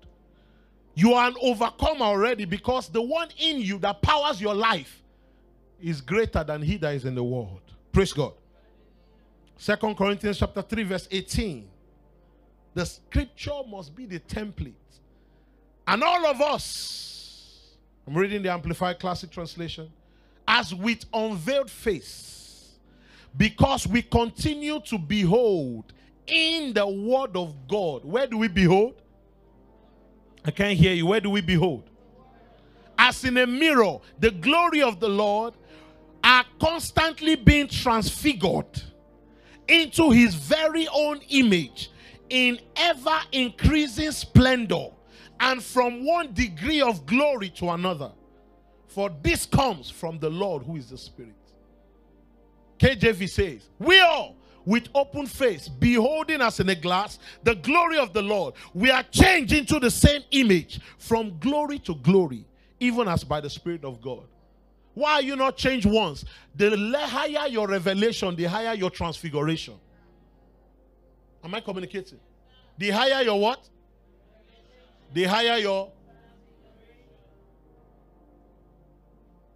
You are an overcomer already, because the one in you that powers your life is greater than he that is in the world. Praise God. 2 Corinthians chapter 3 verse 18. The scripture must be the template. And all of us, I'm reading the Amplified Classic Translation, as with unveiled face, because we continue to behold in the word of God. Where do we behold? I can't hear you. Where do we behold? As in a mirror, the glory of the Lord, are constantly being transfigured into his very own image in ever increasing splendor, and from one degree of glory to another, for this comes from the Lord who is the Spirit. KJV says, we all with open face beholding as in a glass the glory of the Lord, we are changed into the same image from glory to glory, even as by the Spirit of God. Why are you not changed once? The higher your revelation, the higher your transfiguration. Am I communicating? They hire your what? They hire your...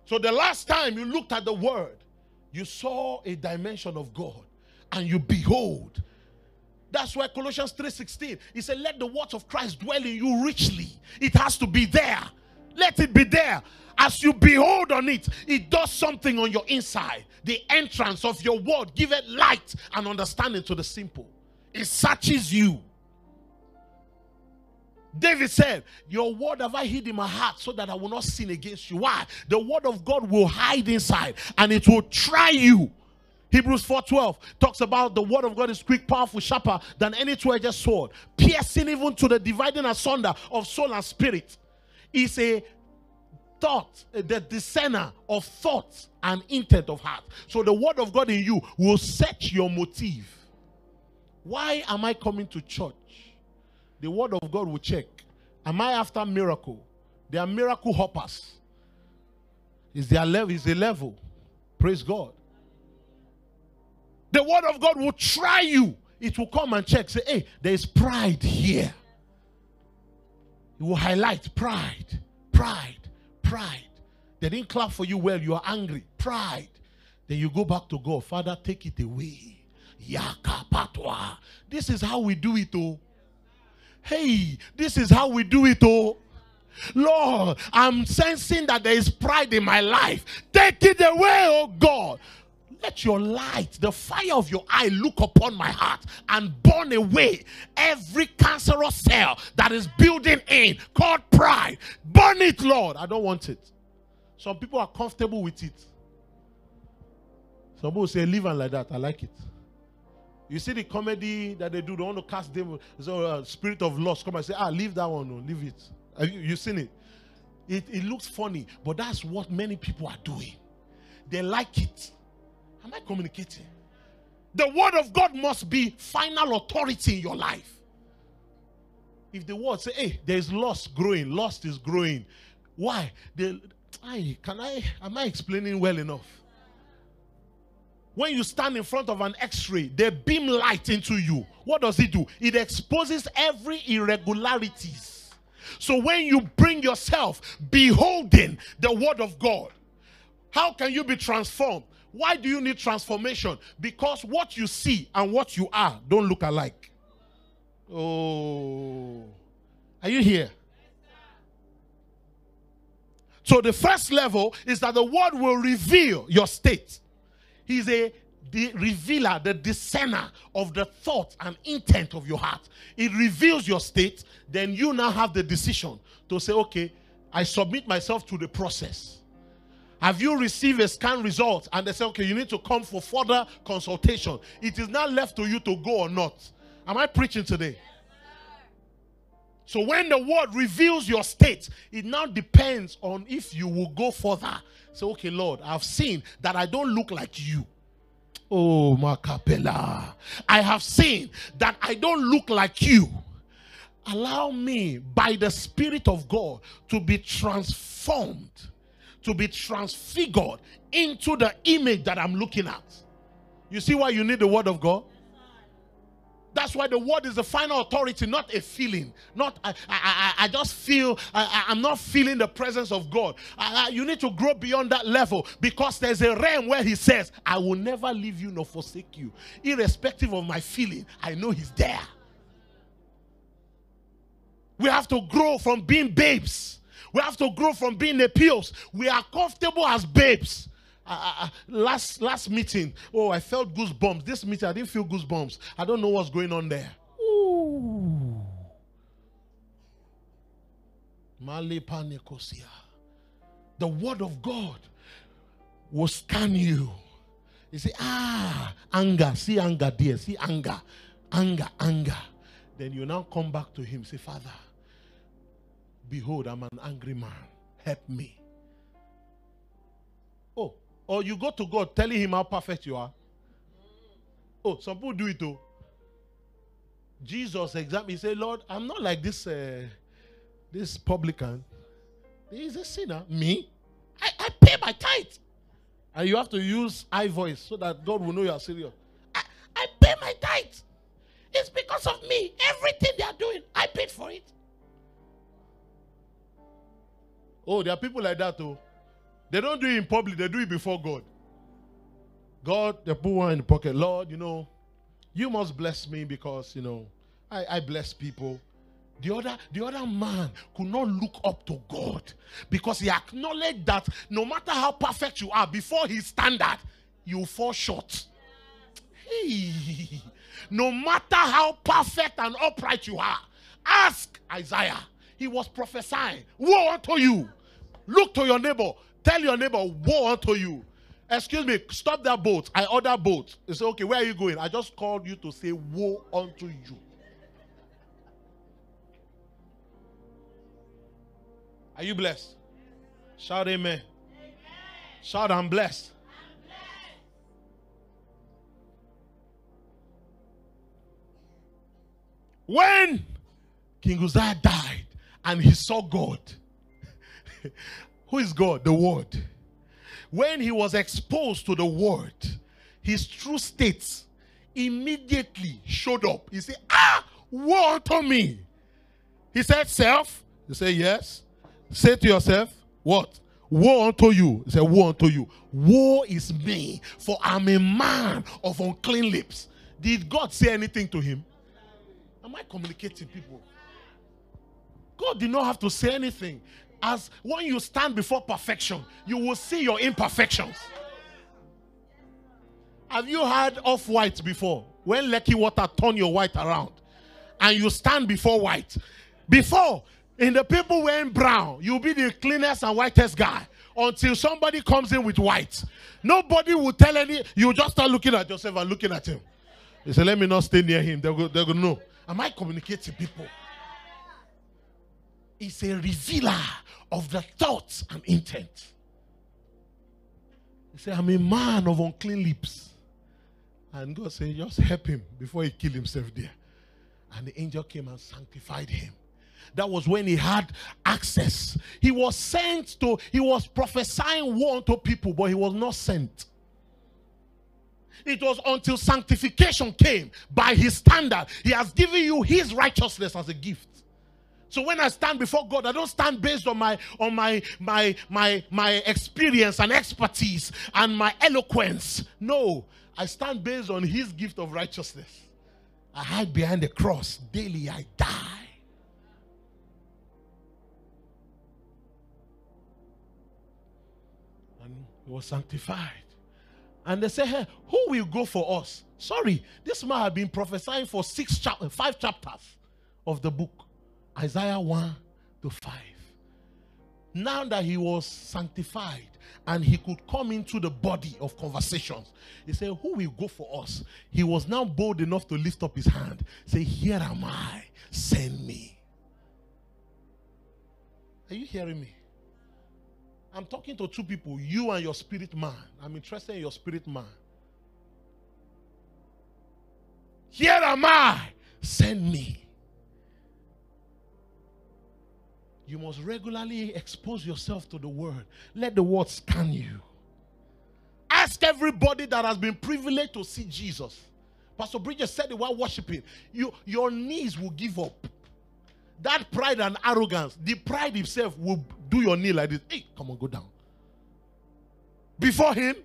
So the last time you looked at the word, you saw a dimension of God and you behold. That's why Colossians 3:16, he said, let the word of Christ dwell in you richly. It has to be there. Let it be there. As you behold on it, it does something on your inside. The entrance of your word giveth light and understanding to the simple. It searches you. David said, your word have I hid in my heart so that I will not sin against you. Why? The word of God will hide inside and it will try you. Hebrews 4:12 talks about the word of God is quick, powerful, sharper than any two-edged sword, piercing even to the dividing asunder of soul and spirit. It's a thought, the discerner of thoughts and intent of heart. So the word of God in you will set your motive. Why am I coming to church? The word of God will check. Am I after miracle? They are miracle hoppers. Is a level. Praise God. The word of God will try you. It will come and check. Say, hey, there is pride here. It will highlight pride, pride, pride. They didn't clap for you well. You are angry. Pride. Then you go back to God. Father, take it away. Yakapatwa. This is how we do it, oh. Hey, this is how we do it, oh. Lord, I'm sensing that there is pride in my life. Take it away, oh God. Let your light, the fire of your eye, look upon my heart and burn away every cancerous cell that is building in called pride. Burn it, Lord. I don't want it. Some people are comfortable with it. Some people say, live on like that. I like it. You see the comedy that they do, they want to cast devil. So, spirit of lust, come and say, ah, leave that one, no, leave it. You've seen it. It looks funny, but that's what many people are doing. They like it. Am I communicating? The word of God must be final authority in your life. If the word say, hey, there is lust growing, lust is growing. Why? Am I explaining well enough? When you stand in front of an x-ray, they beam light into you. What does it do? It exposes every irregularities. So when you bring yourself beholding the word of God, how can you be transformed? Why do you need transformation? Because what you see and what you are don't look alike. Oh. Are you here? So the first level is that the word will reveal your state. He's the revealer, the discerner of the thought and intent of your heart. It reveals your state. Then you now have the decision to say, okay, I submit myself to the process. Have you received a scan result? And they say, okay, you need to come for further consultation. It is now left to you to go or not. Am I preaching today? So when the word reveals your state, it now depends on if you will go further. Say, okay, Lord, I've seen that I don't look like you. Oh, Macapella. I have seen that I don't look like you. Allow me by the Spirit of God to be transformed, to be transfigured into the image that I'm looking at. You see why you need the word of God? That's why the word is the final authority, not a feeling. Not, I just feel, I'm not feeling the presence of God. You need to grow beyond that level because there's a realm where he says, I will never leave you nor forsake you. Irrespective of my feeling, I know he's there. We have to grow from being babes. We have to grow from being appeals. We are comfortable as babes. Last meeting, oh, I felt goosebumps. This meeting, I didn't feel goosebumps. I don't know what's going on there. Ooh. The word of God will scan you. You say, ah, anger. See anger, dear. See anger. Anger, anger. Then you now come back to him. Say, Father, behold, I'm an angry man. Help me. Oh, or you go to God telling him how perfect you are. Oh, some people do it too. Jesus examined. He said, Lord, I'm not like this, this publican. He's a sinner. Me? I pay my tithe. And you have to use high voice so that God will know you are serious. I pay my tithe. He's It's because of me. Everything they are doing, I paid for it. Oh, there are people like that too. They don't do it in public. They do it before God. God, they put one in the pocket. Lord, you know, you must bless me because, you know, I bless people. The other man could not look up to God because he acknowledged that no matter how perfect you are, before his standard, you fall short. Hey, no matter how perfect and upright you are, ask Isaiah. He was prophesying, woe unto you. Look to your neighbor. Tell your neighbor, woe unto you. Excuse me, stop that boat. I order boat. It's okay, where are you going? I just called you to say, woe unto you. Are you blessed? Shout amen. Amen. Shout I'm blessed. I'm blessed. When King Uzziah died and he saw God, who is God? The Word. When he was exposed to the Word, his true state immediately showed up. He said, woe unto me. He said, self. You say, yes. Say to yourself, what? Woe unto you. He said, woe unto you. Woe is me, for I'm a man of unclean lips. Did God say anything to him? Am I communicating, people? God did not have to say anything. As when you stand before perfection, you will see your imperfections. Have you had off-white before? When Lekki water turn your white around and you stand before white. Before, in the people wearing brown, you'll be the cleanest and whitest guy until somebody comes in with white. Nobody will tell any. You just start looking at yourself and looking at him. They say, let me not stay near him. They'll go, no. Am I communicating, people? It's a revealer of the thoughts and intent. He said, I'm a man of unclean lips. And God said, just help him before he killed himself there. And the angel came and sanctified him. That was when he had access. He was sent to, he was prophesying war unto people, but he was not sent. It was until sanctification came by his standard. He has given you his righteousness as a gift. So when I stand before God, I don't stand based on my experience and expertise and my eloquence. No, I stand based on his gift of righteousness. I hide behind the cross. Daily I die. He was sanctified. And they said, hey, who will go for us? Sorry, this man had been prophesying for five chapters of the book. Isaiah 1-5. Now that he was sanctified and he could come into the body of conversations, he said, who will go for us? He was now bold enough to lift up his hand. Say, here am I. Send me. Are you hearing me? I'm talking to two people, you and your spirit man. I'm interested in your spirit man. Here am I. Send me. You must regularly expose yourself to the Word. Let the Word scan you. Ask everybody that has been privileged to see Jesus. Pastor Bridget said it while worshiping. Your knees will give up. That pride and arrogance, the pride itself will do your knee like this. Hey, come on, go down. Before him,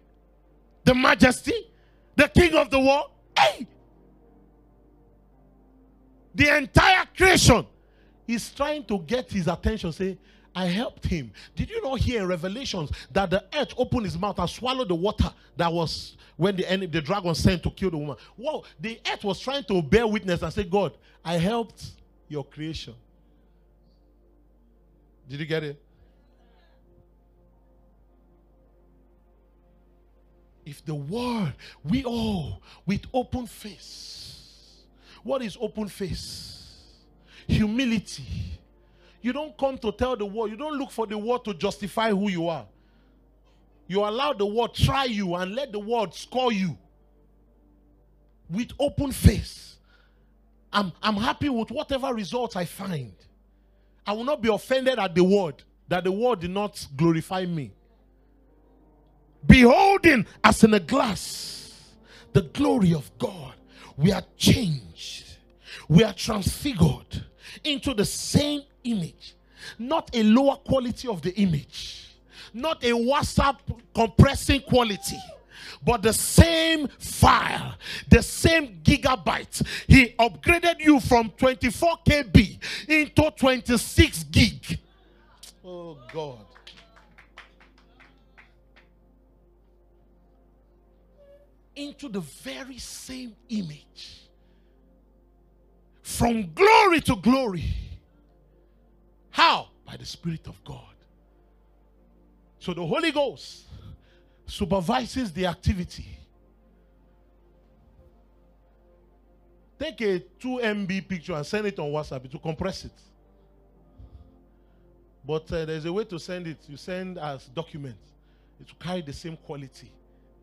the majesty, the king of the world, hey! The entire creation is trying to get his attention. Say, I helped him. Did you not hear in Revelations that the earth opened his mouth and swallowed the water that was when the dragon sent to kill the woman? Whoa, the earth was trying to bear witness and say, God, I helped your creation. Did you get it? If the Word, we all with open face. What is open face? Humility. You don't come to tell the world. You don't look for the world to justify who you are. You allow the world to try you and let the world score you. With open face. I'm happy with whatever results I find. I will not be offended at the word, that the word did not glorify me. Beholding as in a glass the glory of God, we are changed we are transfigured into the same image, not a lower quality of the image, not a WhatsApp compressing quality, but the same file, the same gigabyte. He upgraded you from 24 KB into 26 gig. Oh God. Into the very same image. From glory to glory. How? By the Spirit of God. So the Holy Ghost supervises the activity. Take a 2 MB picture and send it on WhatsApp. It will compress it. But there's a way to send it. You send as document. It will carry the same quality.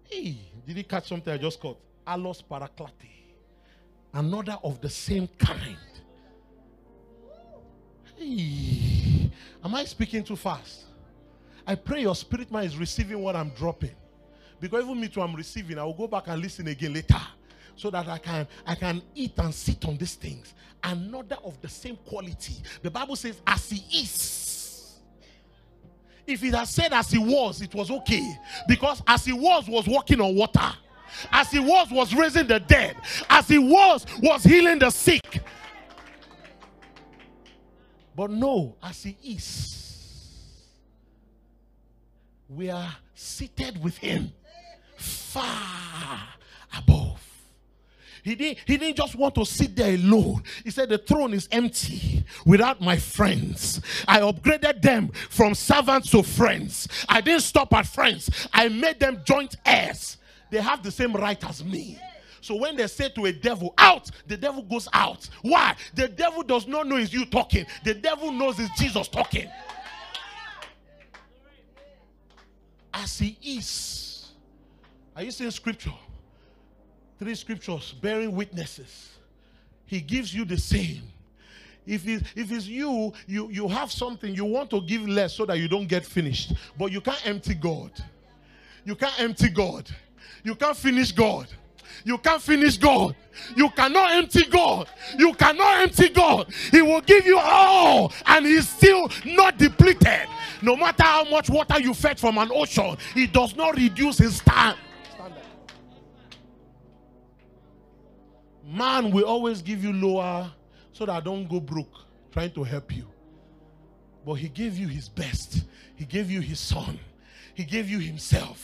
Hey, did you catch something I just caught? Allos paraklate. Another of the same kind. Hey, am I speaking too fast? I pray your spirit man is receiving what I'm dropping. Because even me too, I'm receiving. I will go back and listen again later. So that I can eat and sit on these things. Another of the same quality. The Bible says, as he is. If it has said as he was, it was okay. Because as he was walking on water. As he was raising the dead. As he was healing the sick. But no, as he is. We are seated with him far above. He didn't just want to sit there alone. He said, the throne is empty without my friends. I upgraded them from servants to friends. I didn't stop at friends. I made them joint heirs. They have the same right as me. So when they say to a devil, out, the devil goes out. Why? The devil does not know it's you talking. The devil knows it's Jesus talking. As he is. Are you seeing scripture? 3 scriptures bearing witnesses. He gives you the same. If it's you have something, you want to give less so that you don't get finished. But you can't empty God. You can't empty God. You can't finish God. You can't finish God. You cannot empty God. You cannot empty God. He will give you all and he's still not depleted. No matter how much water you fetch from an ocean, he does not reduce his standard. Man will always give you lower so that I don't go broke trying to help you. But he gave you his best. He gave you his son. He gave you himself.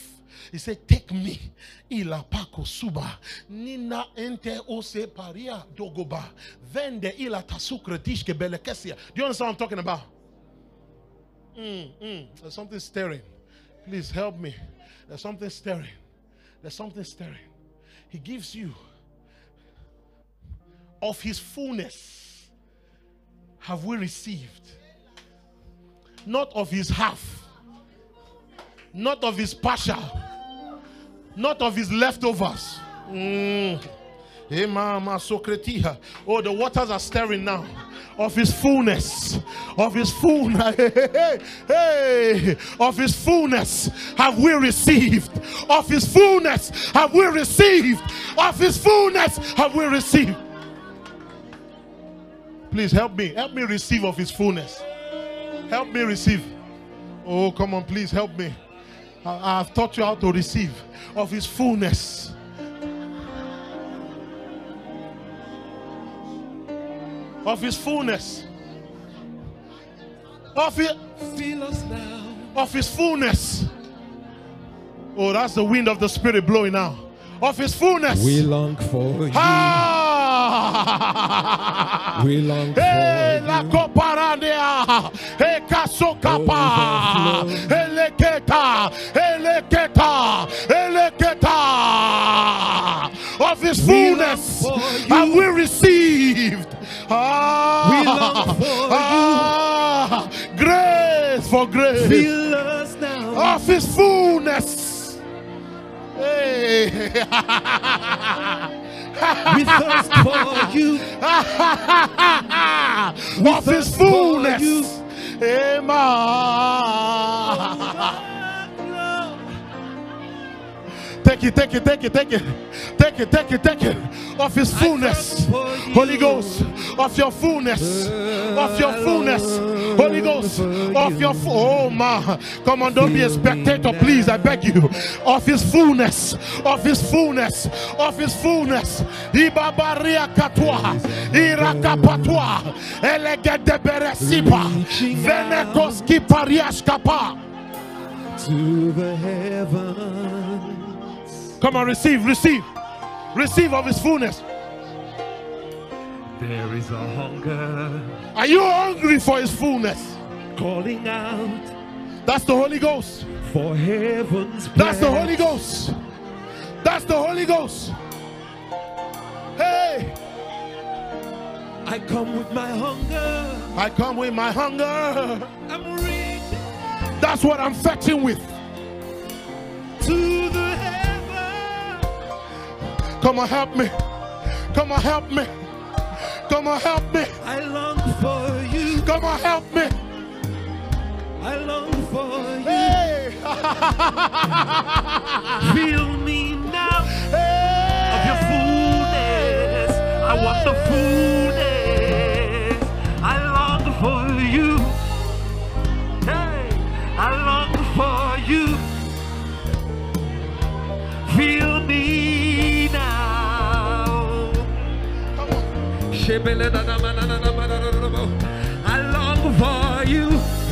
He said, take me. Ilapako suba. Nina ente ose paria dogoba. Vende ilatasukre tishke belekesia. Do you understand what I'm talking about? There's something stirring. Please help me. There's something stirring. There's something stirring. He gives you of his fullness. Have we received? Not of his half. Not of his partial. Not of his leftovers. Oh, the waters are stirring now. Of his fullness. Of his fullness. Hey. Of his fullness have we received. Of his fullness have we received. Of his fullness have we received. Please help me. Help me receive of his fullness. Help me receive. Oh, come on, please help me. I have taught you how to receive of his fullness. Of his fullness. Of his fullness. Oh, that's the wind of the Spirit blowing now. Of his fullness. We long for you. Ah! We long for you. La coparanea. Hey, kasokapa. Eleketa. Eleketa. Eleketa. Of his fullness. And we received. Ah, we love for you. Grace for grace. Fill us now. Of his fullness. Hey. We thirst for you. Of his fullness. Amen. Take it, take it, take it, take it. Take it of his fullness, Holy Ghost, of your fullness, of your fullness, Holy Ghost, of your oh ma, come on, don't be a spectator, please, I beg you, of his fullness, of his fullness, of his fullness. Ibabaria katwa, irakapatwa, elegede beresipa, venekoski pariashkapa. To the heavens. Come on, receive of his fullness. There is a hunger. Are you hungry for his fullness? Calling out. That's the Holy Ghost. For heaven's place. That's the Holy Ghost. That's the Holy Ghost. Hey. I come with my hunger. I come with my hunger. I'm real. That's what I'm fetching with. To the heaven. Come on, help me. Come on, help me. Come on, help me. I long for you. Come on, help me. I long for you. Hey. Fill me now. Hey. Of your fullness. I want the fullness. I long for you. I long for you. Feel me now. I long for you.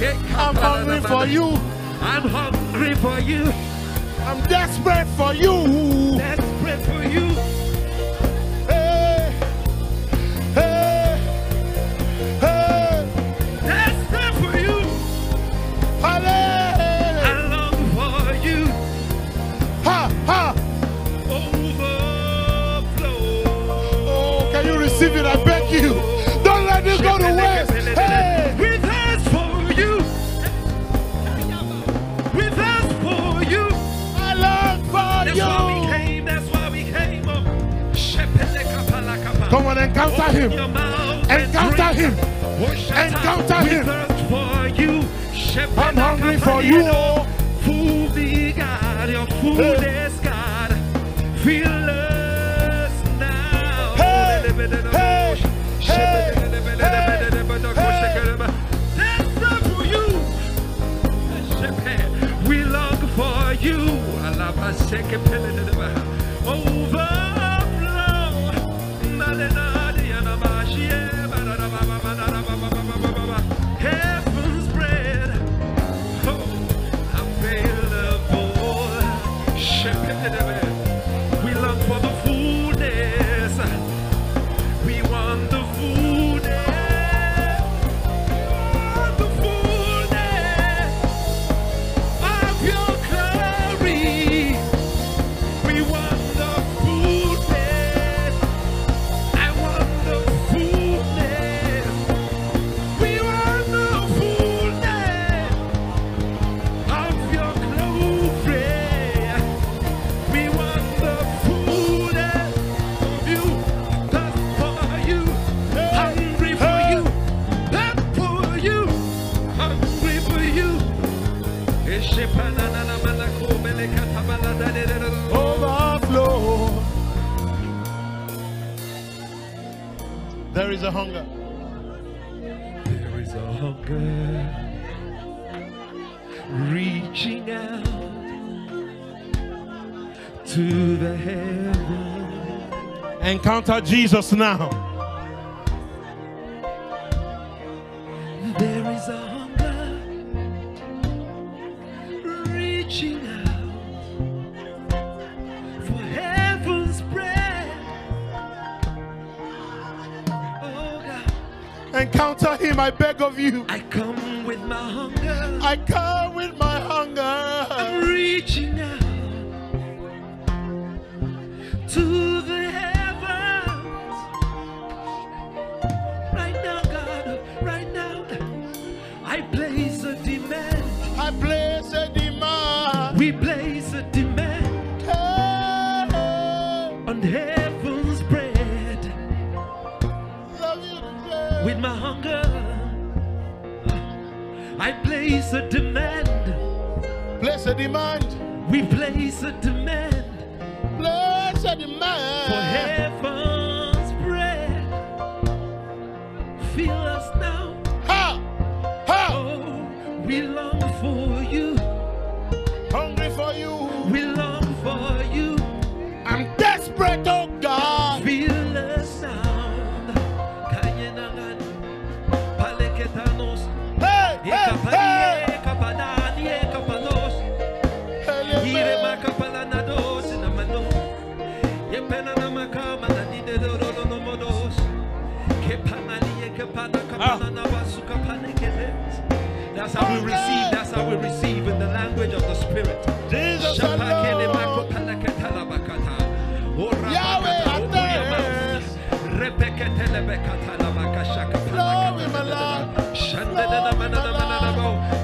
I'm hungry for you. I'm hungry for you. I'm desperate for you. Desperate for you. Hey, hey, hey. Desperate for you. Hallelujah. It, I beg you, don't let this go to waste. Hey. We thirst for you. We thirst for you. I long for you. That's why we came. That's why we came. Come on, encounter him. Encounter him. Encounter him. I'm hungry for you. Food be God. Your food is God. Feel. Hey, hey, hey, that's not for you. We long for you. Overflow. Heaven's bread. Available. We long for the fullness. The fullness of your glory. We want the fullness. I want the fullness. We want the fullness of your glory. We want the fullness of you. Overflow. There is a hunger. There is a hunger. Reaching out to the heaven. Encounter Jesus now. There is a hunger. Reaching out. Encounter him, I beg of you. I come with my hunger. I come with my hunger. I'm reaching out to the heavens. Right now, God, right now, I place a demand. I place a demand. We place a demand. Hey. On heaven. With my hunger, I place a demand. Place a demand. We place a demand. Place said the man. For heaven's bread, fill us now. Ha! Ha! Oh, we long for you. Hungry for you. We long for you. I'm desperate, oh God. Fill us now. Hey! Hey! Hey! That's how we receive, that's how we receive in the language of the Spirit. Jesus alone.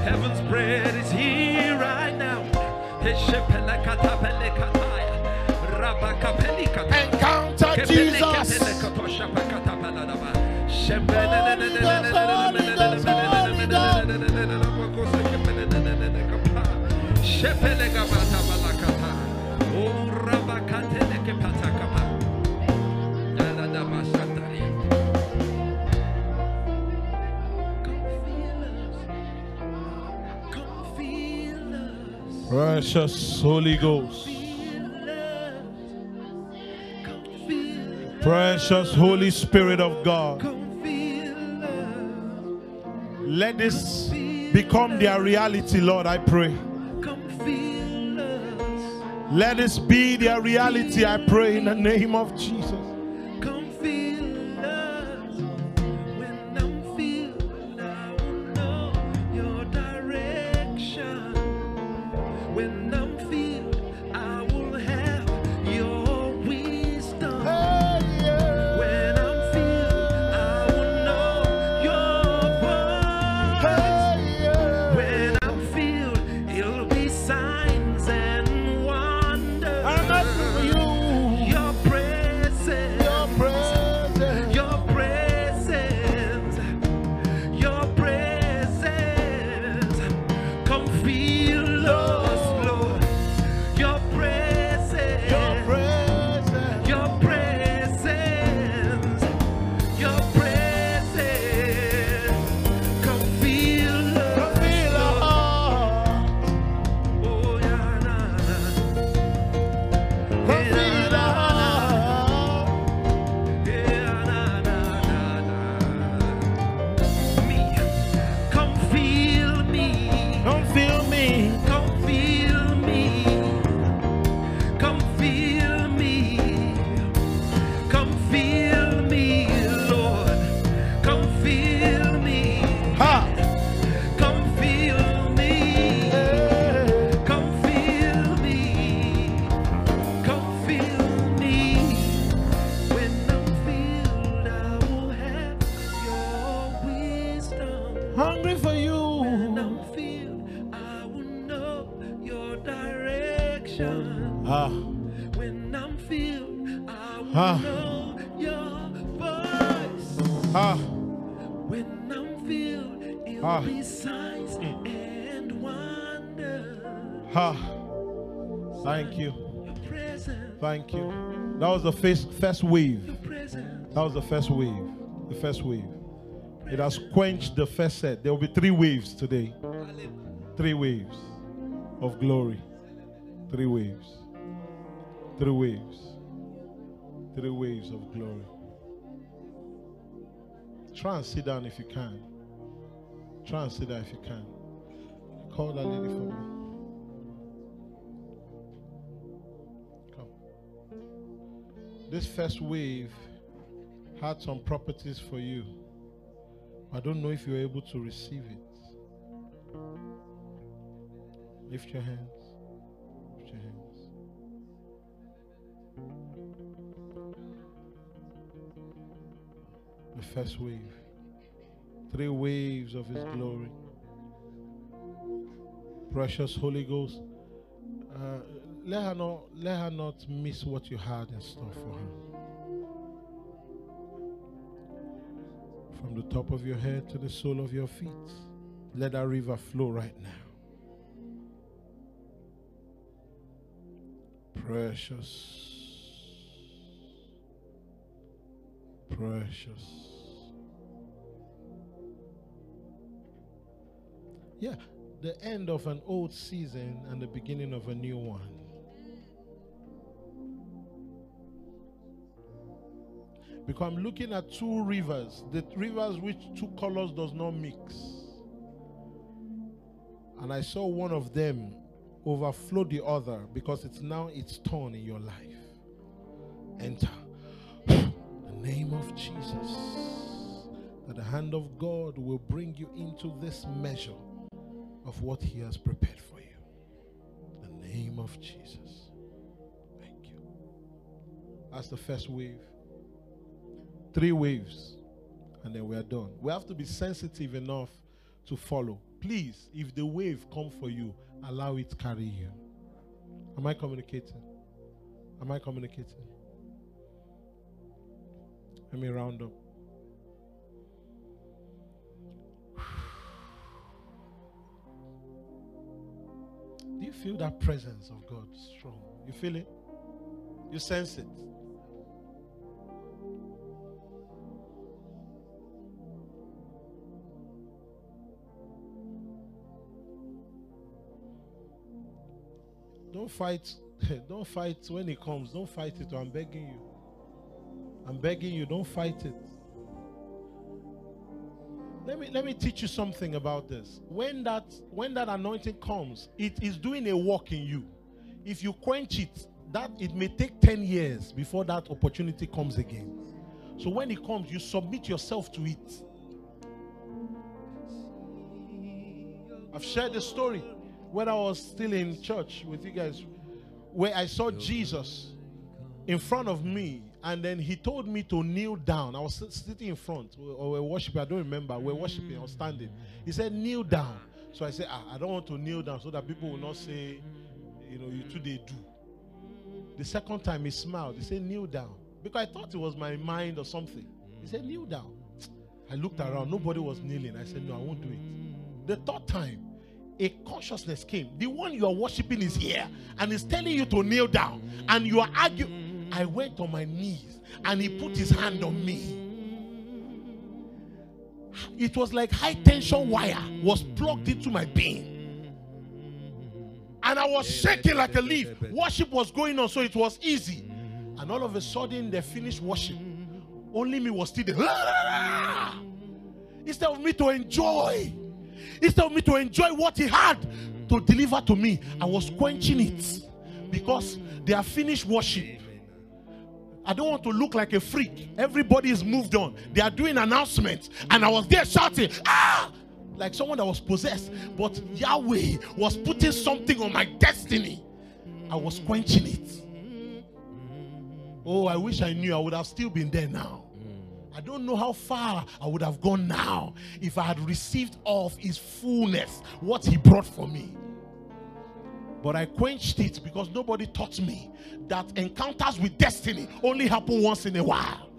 Heaven's bread is here right now. Encounter Jesus. Come feel us, precious Holy Ghost. Precious Holy Spirit of God, let this become their reality, Lord, I pray. Let this be their reality, I pray, in the name of Jesus. Thank you. That was the first wave. That was the first wave. The first wave. It has quenched the first set. There will be 3 waves today. 3 waves of glory. 3 waves. 3 waves. 3 waves of glory. Try and sit down if you can. Try and sit down if you can. Call that lady for me. This first wave had some properties for you. I don't know if you're able to receive it. Lift your hands. Lift your hands. The first wave. 3 waves of His glory. Precious Holy Ghost. Let her not miss what you had in store for her. From the top of your head to the sole of your feet, let that river flow right now. Precious precious. Yeah, the end of an old season and the beginning of a new one. Because I'm looking at two rivers, the rivers which two colors does not mix. And I saw one of them overflow the other because it's now its turn in your life. Enter. The name of Jesus. That the hand of God will bring you into this measure of what he has prepared for you. The name of Jesus. Thank you. That's the first wave. 3 waves and then we are done. We have to be sensitive enough to follow. Please, if the wave comes for you, allow it to carry you. Am I communicating? Am I communicating? Let me round up. Do you feel that presence of God strong? You feel it? You sense it? Don't fight. Don't fight when it comes. Don't fight it. I'm begging you. I'm begging you. Don't fight it. Let me teach you something about this. When that anointing comes, it is doing a work in you. If you quench it, that it may take 10 years before that opportunity comes again. So when it comes, you submit yourself to it. I've shared the story when I was still in church with you guys, where I saw Jesus in front of me, and then he told me to kneel down. I was sitting in front, or we're worshiping, I don't remember, we're worshiping or standing. He said, kneel down. So I said, I don't want to kneel down so that people will not say, you know, you two, they do. The second time he smiled, he said, kneel down. Because I thought it was my mind or something. He said, kneel down. I looked around, nobody was kneeling. I said, no, I won't do it. The third time, a consciousness came. The one you are worshiping is here and is telling you to kneel down, and you are arguing. I went on my knees and he put his hand on me. It was like high tension wire was plugged into my being, and I was shaking like a leaf. Worship was going on, so it was easy. And all of a sudden they finished worship. Only me was still there. Instead of me to enjoy, instead of me to enjoy what he had to deliver to me, I was quenching it because they have finished worship. I don't want to look like a freak. Everybody is moved on. They are doing announcements, and I was there shouting, ah, like someone that was possessed. But Yahweh was putting something on my destiny. I was quenching it. Oh, I wish I knew. I would have still been there now. I don't know how far I would have gone now if I had received of his fullness, what he brought for me. But I quenched it because nobody taught me that encounters with destiny only happen once in a while.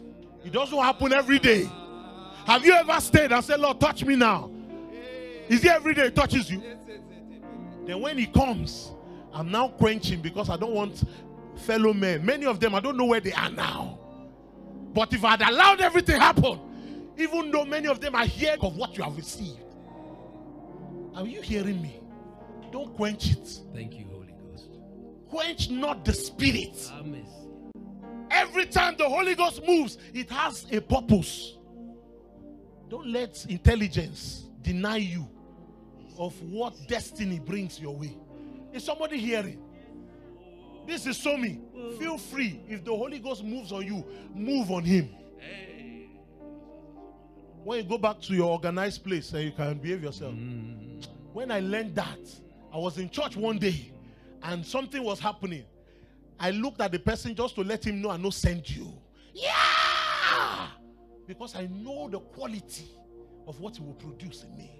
It doesn't happen every day. Have you ever stayed and said, Lord, touch me now? Is he every day he touches you? Then when he comes, I'm now quenching because I don't want fellow men. Many of them, I don't know where they are now. But if I had allowed everything to happen, even though many of them are here of what you have received. Are you hearing me? Don't quench it. Thank you, Holy Ghost. Quench not the spirit. Amen. Every time the Holy Ghost moves, it has a purpose. Don't let intelligence deny you of what destiny brings your way. Is somebody hearing? This is so me. Feel free. If the Holy Ghost moves on you, move on him. Hey. When you go back to your organized place and you can behave yourself. Mm. When I learned that, I was in church one day and something was happening. I looked at the person just to let him know, and no, send you. Yeah! Because I know the quality of what he will produce in me.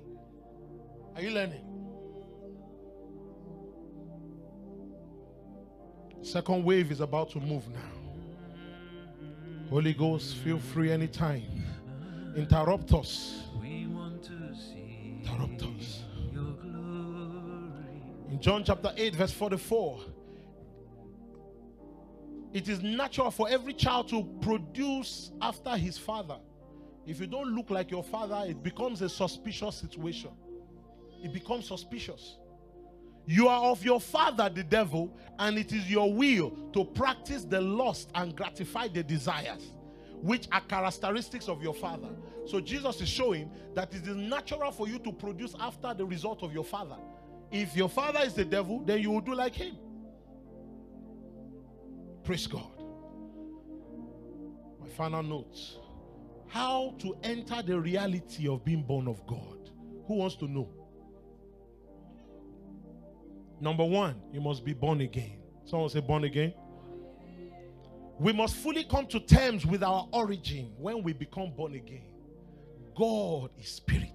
Are you learning? Second wave is about to move now. Holy Ghost, feel free anytime. Interrupt us. We want to see. Interrupt us. Your glory. In John chapter 8, verse 44, It is natural for every child to produce after his father. If you don't look like your father, it becomes a suspicious situation. It becomes suspicious. You are of your father, the devil, and it is your will to practice the lust and gratify the desires, which are characteristics of your father. So Jesus is showing that it is natural for you to produce after the result of your father. If your father is the devil, then you will do like him. Praise God. My final note. How to enter the reality of being born of God. Who wants to know? Number one, you must be born again. Someone say born again. We must fully come to terms with our origin when we become born again. God is spirit.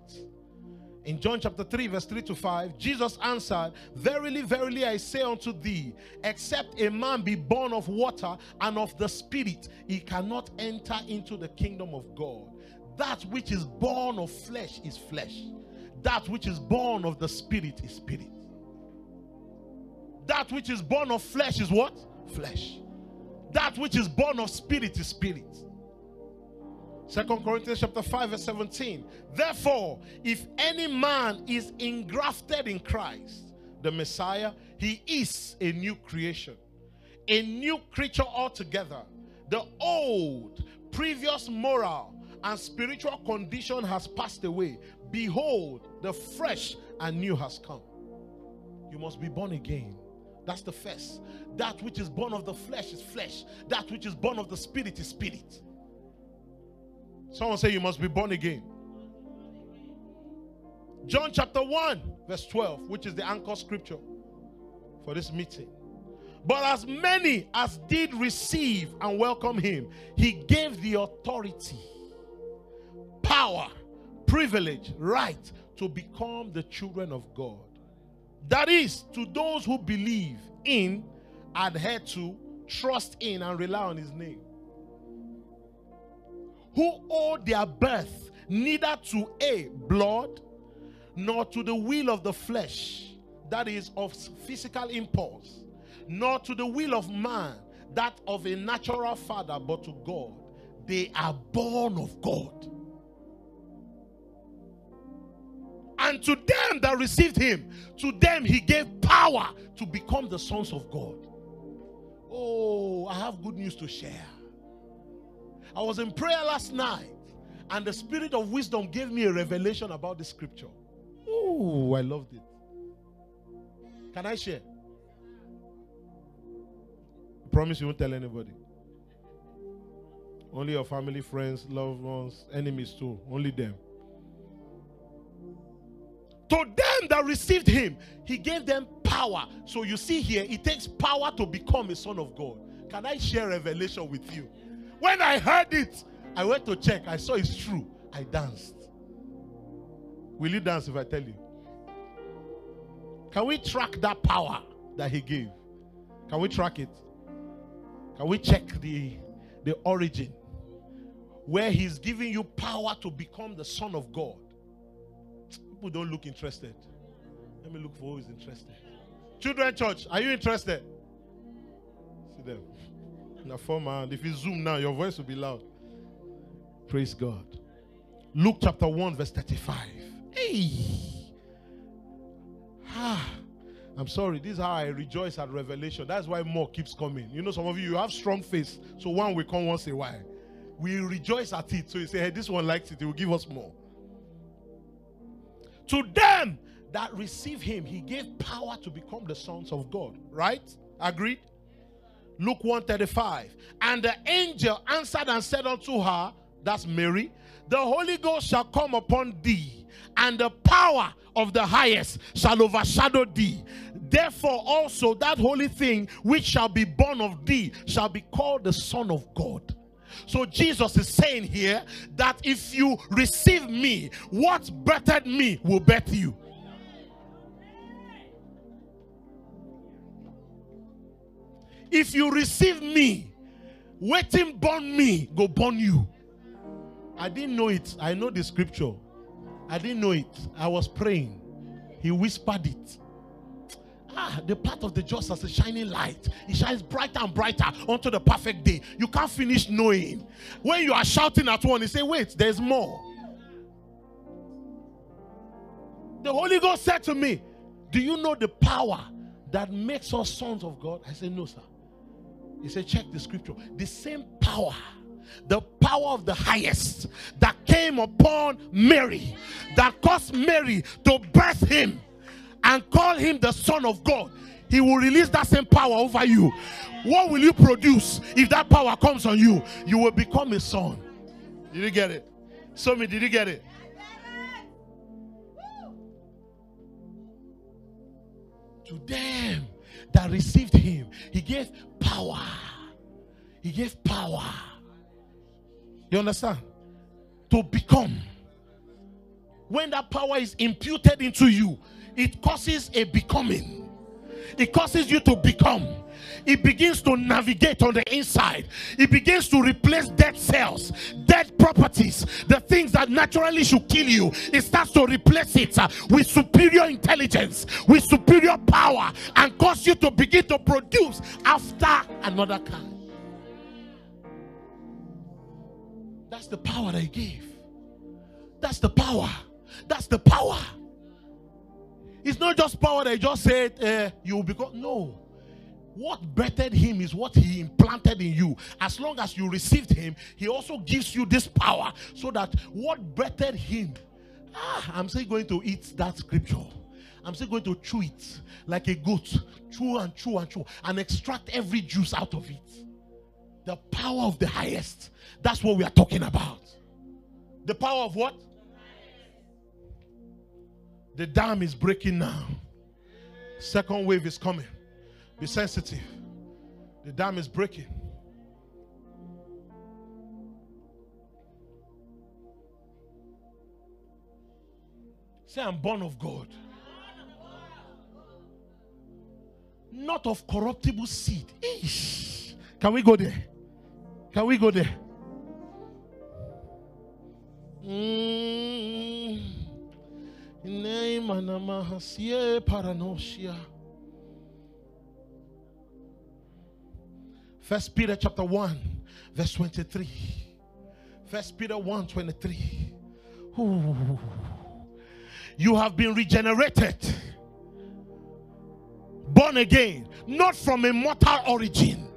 In John chapter 3 verse 3 to 5, Jesus answered, "Verily, verily, I say unto thee, except a man be born of water and of the Spirit, he cannot enter into the kingdom of God. That which is born of flesh is flesh. That which is born of the Spirit is spirit." That which is born of flesh is what? Flesh. That which is born of spirit is spirit. 2 Corinthians chapter 5 verse 17. Therefore, if any man is engrafted in Christ, the Messiah, he is a new creation, a new creature altogether. The old, previous moral and spiritual condition has passed away. Behold, the fresh and new has come. You must be born again. That's the first. That which is born of the flesh is flesh. That which is born of the spirit is spirit. Someone say you must be born again. John chapter 1 verse 12, which is the anchor scripture for this meeting. But as many as did receive and welcome him, he gave the authority, power, privilege, right to become the children of God. That is, to those who believe in, adhere to, trust in, and rely on his name. Who owe their birth neither to A, blood, nor to the will of the flesh, that is, of physical impulse, nor to the will of man, that of a natural father, but to God. They are born of God. And to them that received him, to them he gave power to become the sons of God. Oh, I have good news to share. I was in prayer last night, and the spirit of wisdom gave me a revelation about the scripture. Oh, I loved it. Can I share? I promise you won't tell anybody. Only your family, friends, loved ones, enemies too. Only them. To them that received him, he gave them power. So you see here, it takes power to become a son of God. Can I share revelation with you? When I heard it, I went to check. I saw it's true. I danced. Will you dance if I tell you? Can we track that power that he gave? Can we track it? Can we check the origin? Where he's giving you power to become the son of God. People don't look interested. Let me look for who is interested. Children church, are you interested? See them. Now form hand. If you zoom now, your voice will be loud. Praise God. Luke chapter 1 verse 35. Hey. Ah, I'm sorry. This is how I rejoice at revelation. That's why more keeps coming. You know, some of you have strong faith, so one will come once a while. We rejoice at it. So you say, hey, this one likes it. He will give us more. To them that receive him, he gave power to become the sons of God. Right? Agreed? Luke 1:35. And the angel answered and said unto her, that's Mary, the Holy Ghost shall come upon thee, and the power of the highest shall overshadow thee. Therefore also that holy thing which shall be born of thee shall be called the Son of God. So Jesus is saying here that if you receive me, what birthed me will birth you. If you receive me, waiting born me go born you. I didn't know it. I know the scripture. I didn't know it. I was praying. He whispered it. The path of the just as a shining light. It shines brighter and brighter unto the perfect day. You can't finish knowing. When you are shouting at one, you say, wait, there's more. The Holy Ghost said to me, do you know the power that makes us sons of God? I said, no, sir. He said, check the scripture. The same power, the power of the highest that came upon Mary, that caused Mary to birth him and call him the Son of God, he will release that same power over you. What will you produce if that power comes on you? You will become a son. Did you get it? Somi, did you get it? To them that received him, he gave power. He gave power. You understand? To become. When that power is imputed into you, it causes a becoming. It causes you to become. It begins to navigate on the inside. It begins to replace dead cells, dead properties, the things that naturally should kill you. It starts to replace it with superior intelligence, with superior power, and cause you to begin to produce after another kind. That's the power they gave. That's the power. That's the power. It's not just power that just said, you will become. No. What birthed him is what he implanted in you. As long as you received him, he also gives you this power so that what birthed him, I'm still going to eat that scripture. I'm still going to chew it like a goat, chew and chew and chew, and extract every juice out of it. The power of the highest. That's what we are talking about. The power of what? The dam is breaking now. Second wave is coming. Be sensitive. The dam is breaking. Say, I'm born of God. Not of corruptible seed. Eesh. Can we go there? Can we go there? First Peter chapter 1 verse 23. First Peter 1:23. You have been regenerated, born again, not from a mortal origin,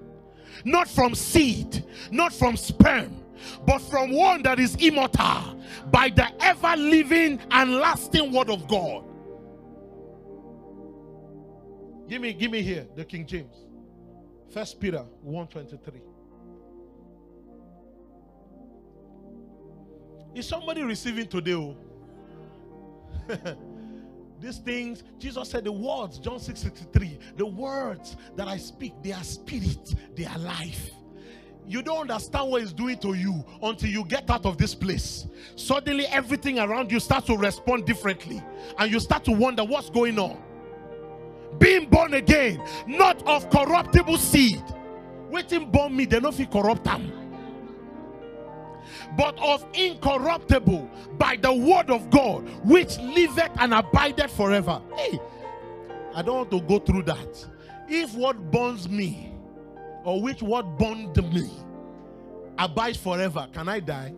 not from seed, not from sperm, but from one that is immortal, by the ever-living and lasting word of God. Give me here the King James. 1 Peter 1:23. Is somebody receiving today? These things, Jesus said, the words, John 6:63, the words that I speak, they are spirit, they are life. You don't understand what it's doing to you until you get out of this place. Suddenly everything around you starts to respond differently. And you start to wonder what's going on. Being born again, not of corruptible seed. Waiting born me, they don't feel corrupt them. But of incorruptible, by the word of God, which liveth and abideth forever. Hey, I don't want to go through that. If what burns me, or which word bond me, abides forever, can I die?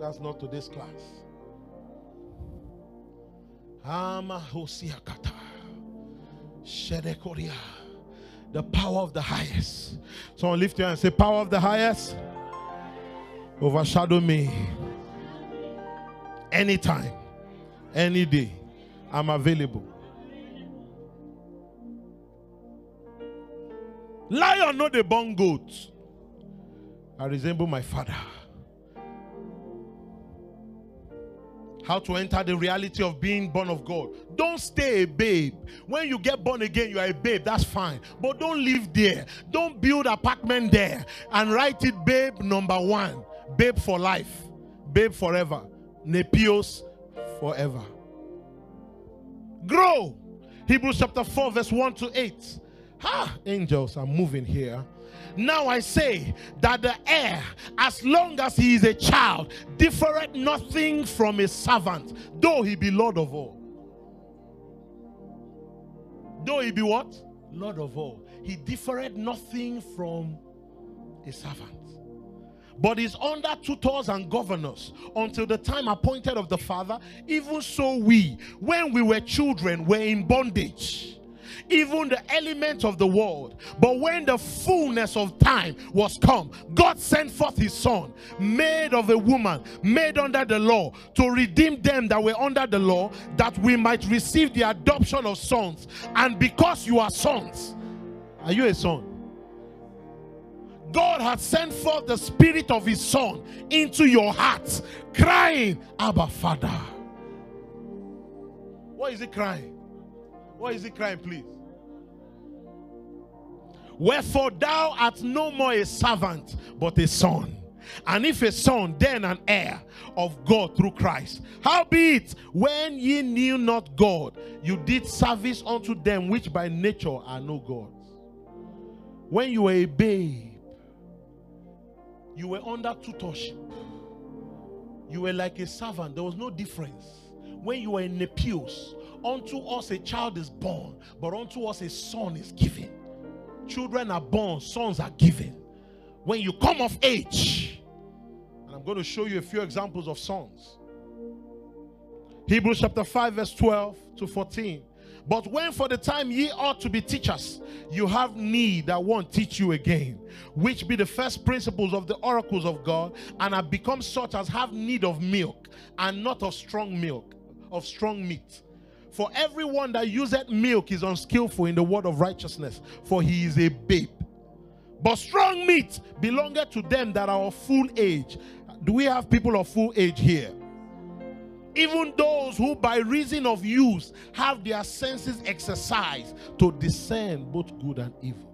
That's not today's class. The power of the highest. Someone lift your hand and say, power of the highest, overshadow me. Anytime, any day, I'm available. Lion, not a born goat. I resemble my father. How to enter the reality of being born of God. Don't stay a babe. When you get born again, you are a babe. That's fine. But don't live there. Don't build an apartment there. And write it, babe number 1. Babe for life. Babe forever. Nepios forever. Grow. Hebrews chapter 4 verse 1-8. Angels are moving here. Now I say that the heir, as long as he is a child, differeth nothing from a servant, though he be Lord of all. Though he be what? Lord of all. He differeth nothing from a servant, but is under tutors and governors until the time appointed of the Father. Even so we, when we were children, were in bondage, even the elements of the world. But when the fullness of time was come, God sent forth his Son, made of a woman, made under the law, to redeem them that were under the law, that we might receive the adoption of sons. And because you are sons, are you a son? God had sent forth the Spirit of his Son into your hearts, crying, Abba, Father. Why is he crying? Why is he crying, please? Wherefore thou art no more a servant, but a son. And if a son, then an heir of God through Christ. Howbeit, when ye knew not God, you did service unto them which by nature are no gods. When you were a babe, you were under tutorship. You were like a servant. There was no difference. When you were in Nepios, unto us a child is born, but unto us a son is given. Children are born, sons are given. When you come of age, and I'm going to show you a few examples of sons. Hebrews chapter 5 verse 12 to 14. But when for the time ye ought to be teachers, you have need that one teach you again, which be the first principles of the oracles of God, and have become such as have need of milk, and not of strong milk, of strong meat. For everyone that useth milk is unskillful in the word of righteousness, for he is a babe. But strong meat belongeth to them that are of full age. Do we have people of full age here? Even those who by reason of use have their senses exercised to discern both good and evil.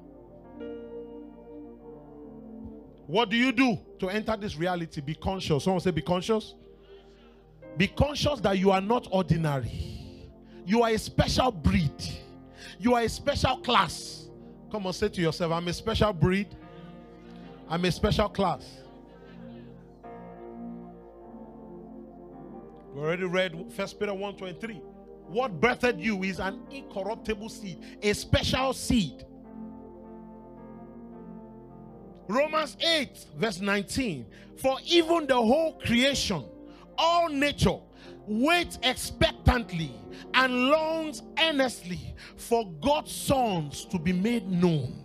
What do you do to enter this reality? Be conscious. Someone say, be conscious. Be conscious that you are not ordinary. You are a special breed. You are a special class. Come on, say to yourself, I'm a special breed. I'm a special class. We already read 1 Peter 1:23. What birthed you is an incorruptible seed, a special seed. Romans 8 verse 19. For even the whole creation, all nature, waits expectantly and longs earnestly for God's sons to be made known.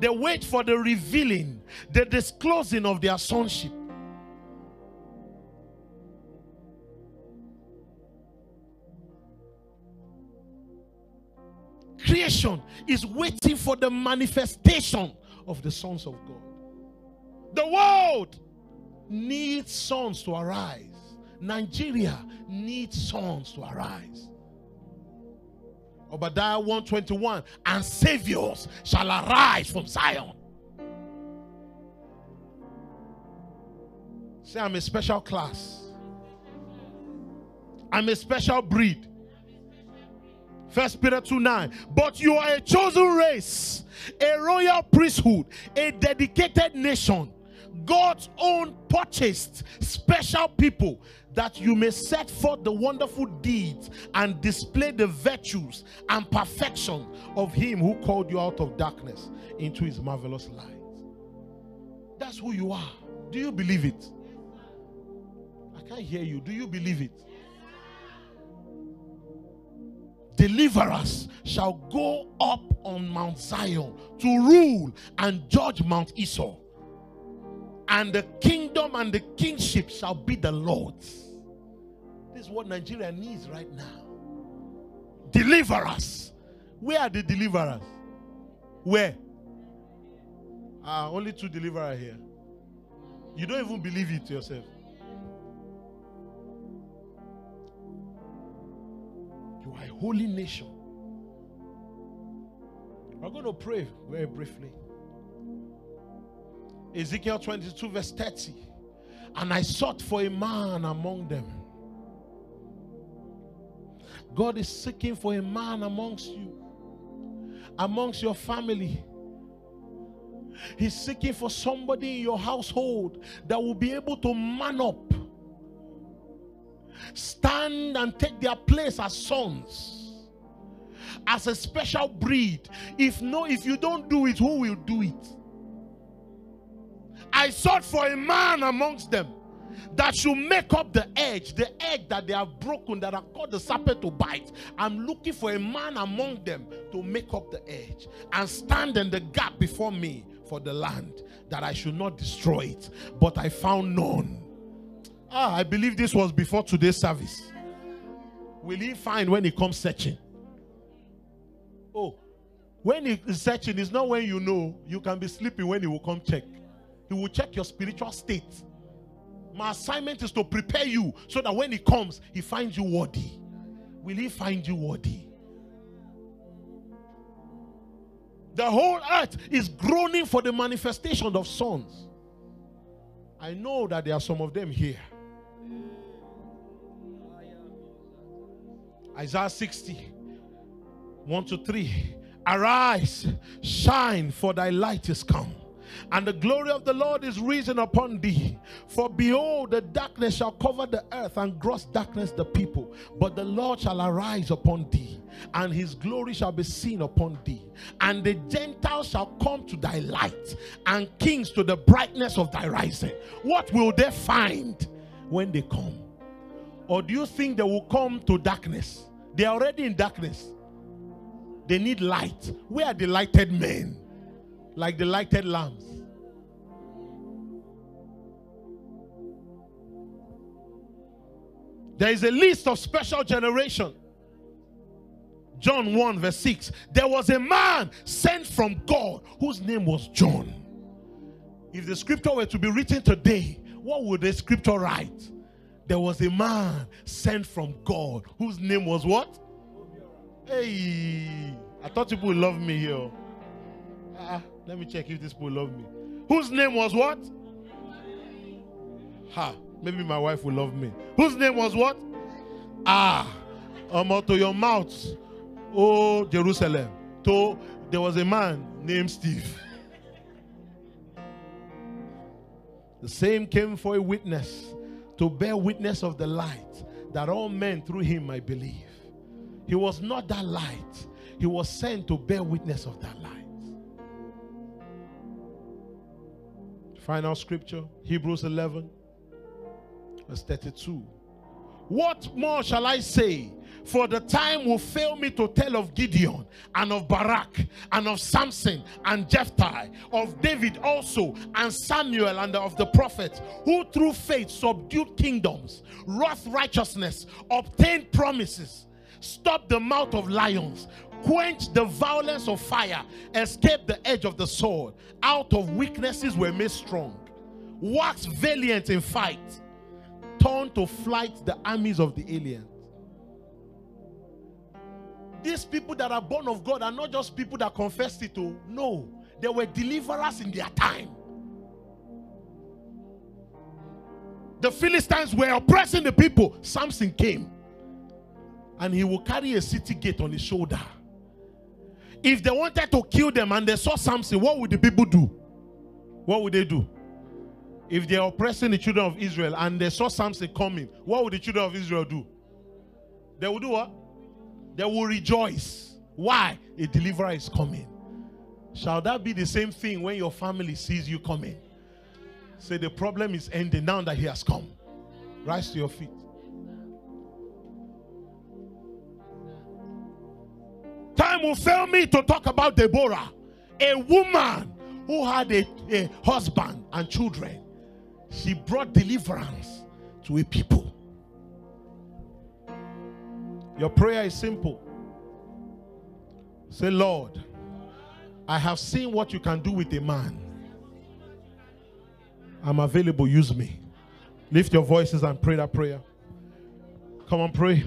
They wait for the revealing, the disclosing of their sonship. Creation is waiting for the manifestation of the sons of God. The world needs sons to arise. Nigeria needs sons to arise. Obadiah 1:21, and saviors shall arise from Zion. Say, I'm a special class. I'm a special breed. 1 Peter 2:9, but you are a chosen race, a royal priesthood, a dedicated nation, God's own purchased special people, that you may set forth the wonderful deeds and display the virtues and perfection of him who called you out of darkness into his marvelous light. That's who you are. Do you believe it? I can't hear you. Do you believe it? Deliverers shall go up on Mount Zion to rule and judge Mount Esau. And the kingdom and the kingship shall be the Lord's. This is what Nigeria needs right now. Deliverers. Where are the deliverers? Where? Only two deliverers here. You don't even believe it to yourself. You are a holy nation. We're going to pray very briefly. Ezekiel 22 verse 30. And I sought for a man among them. God is seeking for a man amongst you. Amongst your family. He's seeking for somebody in your household that will be able to man up. Stand and take their place as sons. as a special breed. If you don't do it, who will do it? I sought for a man amongst them that should make up the edge that they have broken, that have caught the serpent to bite. I'm looking for a man among them to make up the edge and stand in the gap before me for the land, that I should not destroy it. But I found none. I believe this was before today's service. Will he find when he comes searching? Oh, when he is searching, it's not when you know. You can be sleeping when he will come check. He will check your spiritual state. My assignment is to prepare you so that when he comes, he finds you worthy. Will he find you worthy? The whole earth is groaning for the manifestation of sons. I know that there are some of them here. Isaiah 60:1-3. Arise, shine, for thy light is come, and the glory of the Lord is risen upon thee. For behold, the darkness shall cover the earth, and gross darkness the people. But the Lord shall arise upon thee, and his glory shall be seen upon thee. And the Gentiles shall come to thy light, and kings to the brightness of thy rising. What will they find when they come? Or do you think they will come to darkness? They are already in darkness. They need light. Where are the lighted men? Like the lighted lamps. There is a list of special generation. John 1:6. There was a man sent from God whose name was John. If the scripture were to be written today, what would the scripture write? There was a man sent from God whose name was what? Hey, I thought people would love me here. Let me check if this people love me. Whose name was what? Maybe my wife will love me. Whose name was what? To your mouth, oh Jerusalem. So there was a man named Steve. The same came for a witness, to bear witness of the light, that all men through him might believe. He was not that light. He was sent to bear witness of that light. Final scripture, Hebrews 11:32. What more shall I say? For the time will fail me to tell of Gideon, and of Barak, and of Samson, and Jephthah, of David also, and Samuel, and of the prophets, who through faith subdued kingdoms, wrought righteousness, obtained promises, stopped the mouth of lions, quenched the violence of fire, escaped the edge of the sword, out of weaknesses were made strong, waxed valiant in fight, turned to flight the armies of the aliens. These people that are born of God are not just people that confessed it to. No, they were deliverers in their time. The Philistines were oppressing the people. Samson came, and he will carry a city gate on his shoulder. If they wanted to kill them and they saw Samson, what would the people do? What would they do? If they are oppressing the children of Israel and they saw Samson coming, what would the children of Israel do? They will do what? They will rejoice. Why? A deliverer is coming. Shall that be the same thing when your family sees you coming? Say, the problem is ending now that he has come. Rise to your feet. Time will fail me to talk about Deborah, a woman who had a husband and children. She brought deliverance to a people. Your prayer is simple. Say, Lord, I have seen what you can do with a man. I'm available. Use me. Lift your voices and pray that prayer. Come on, pray.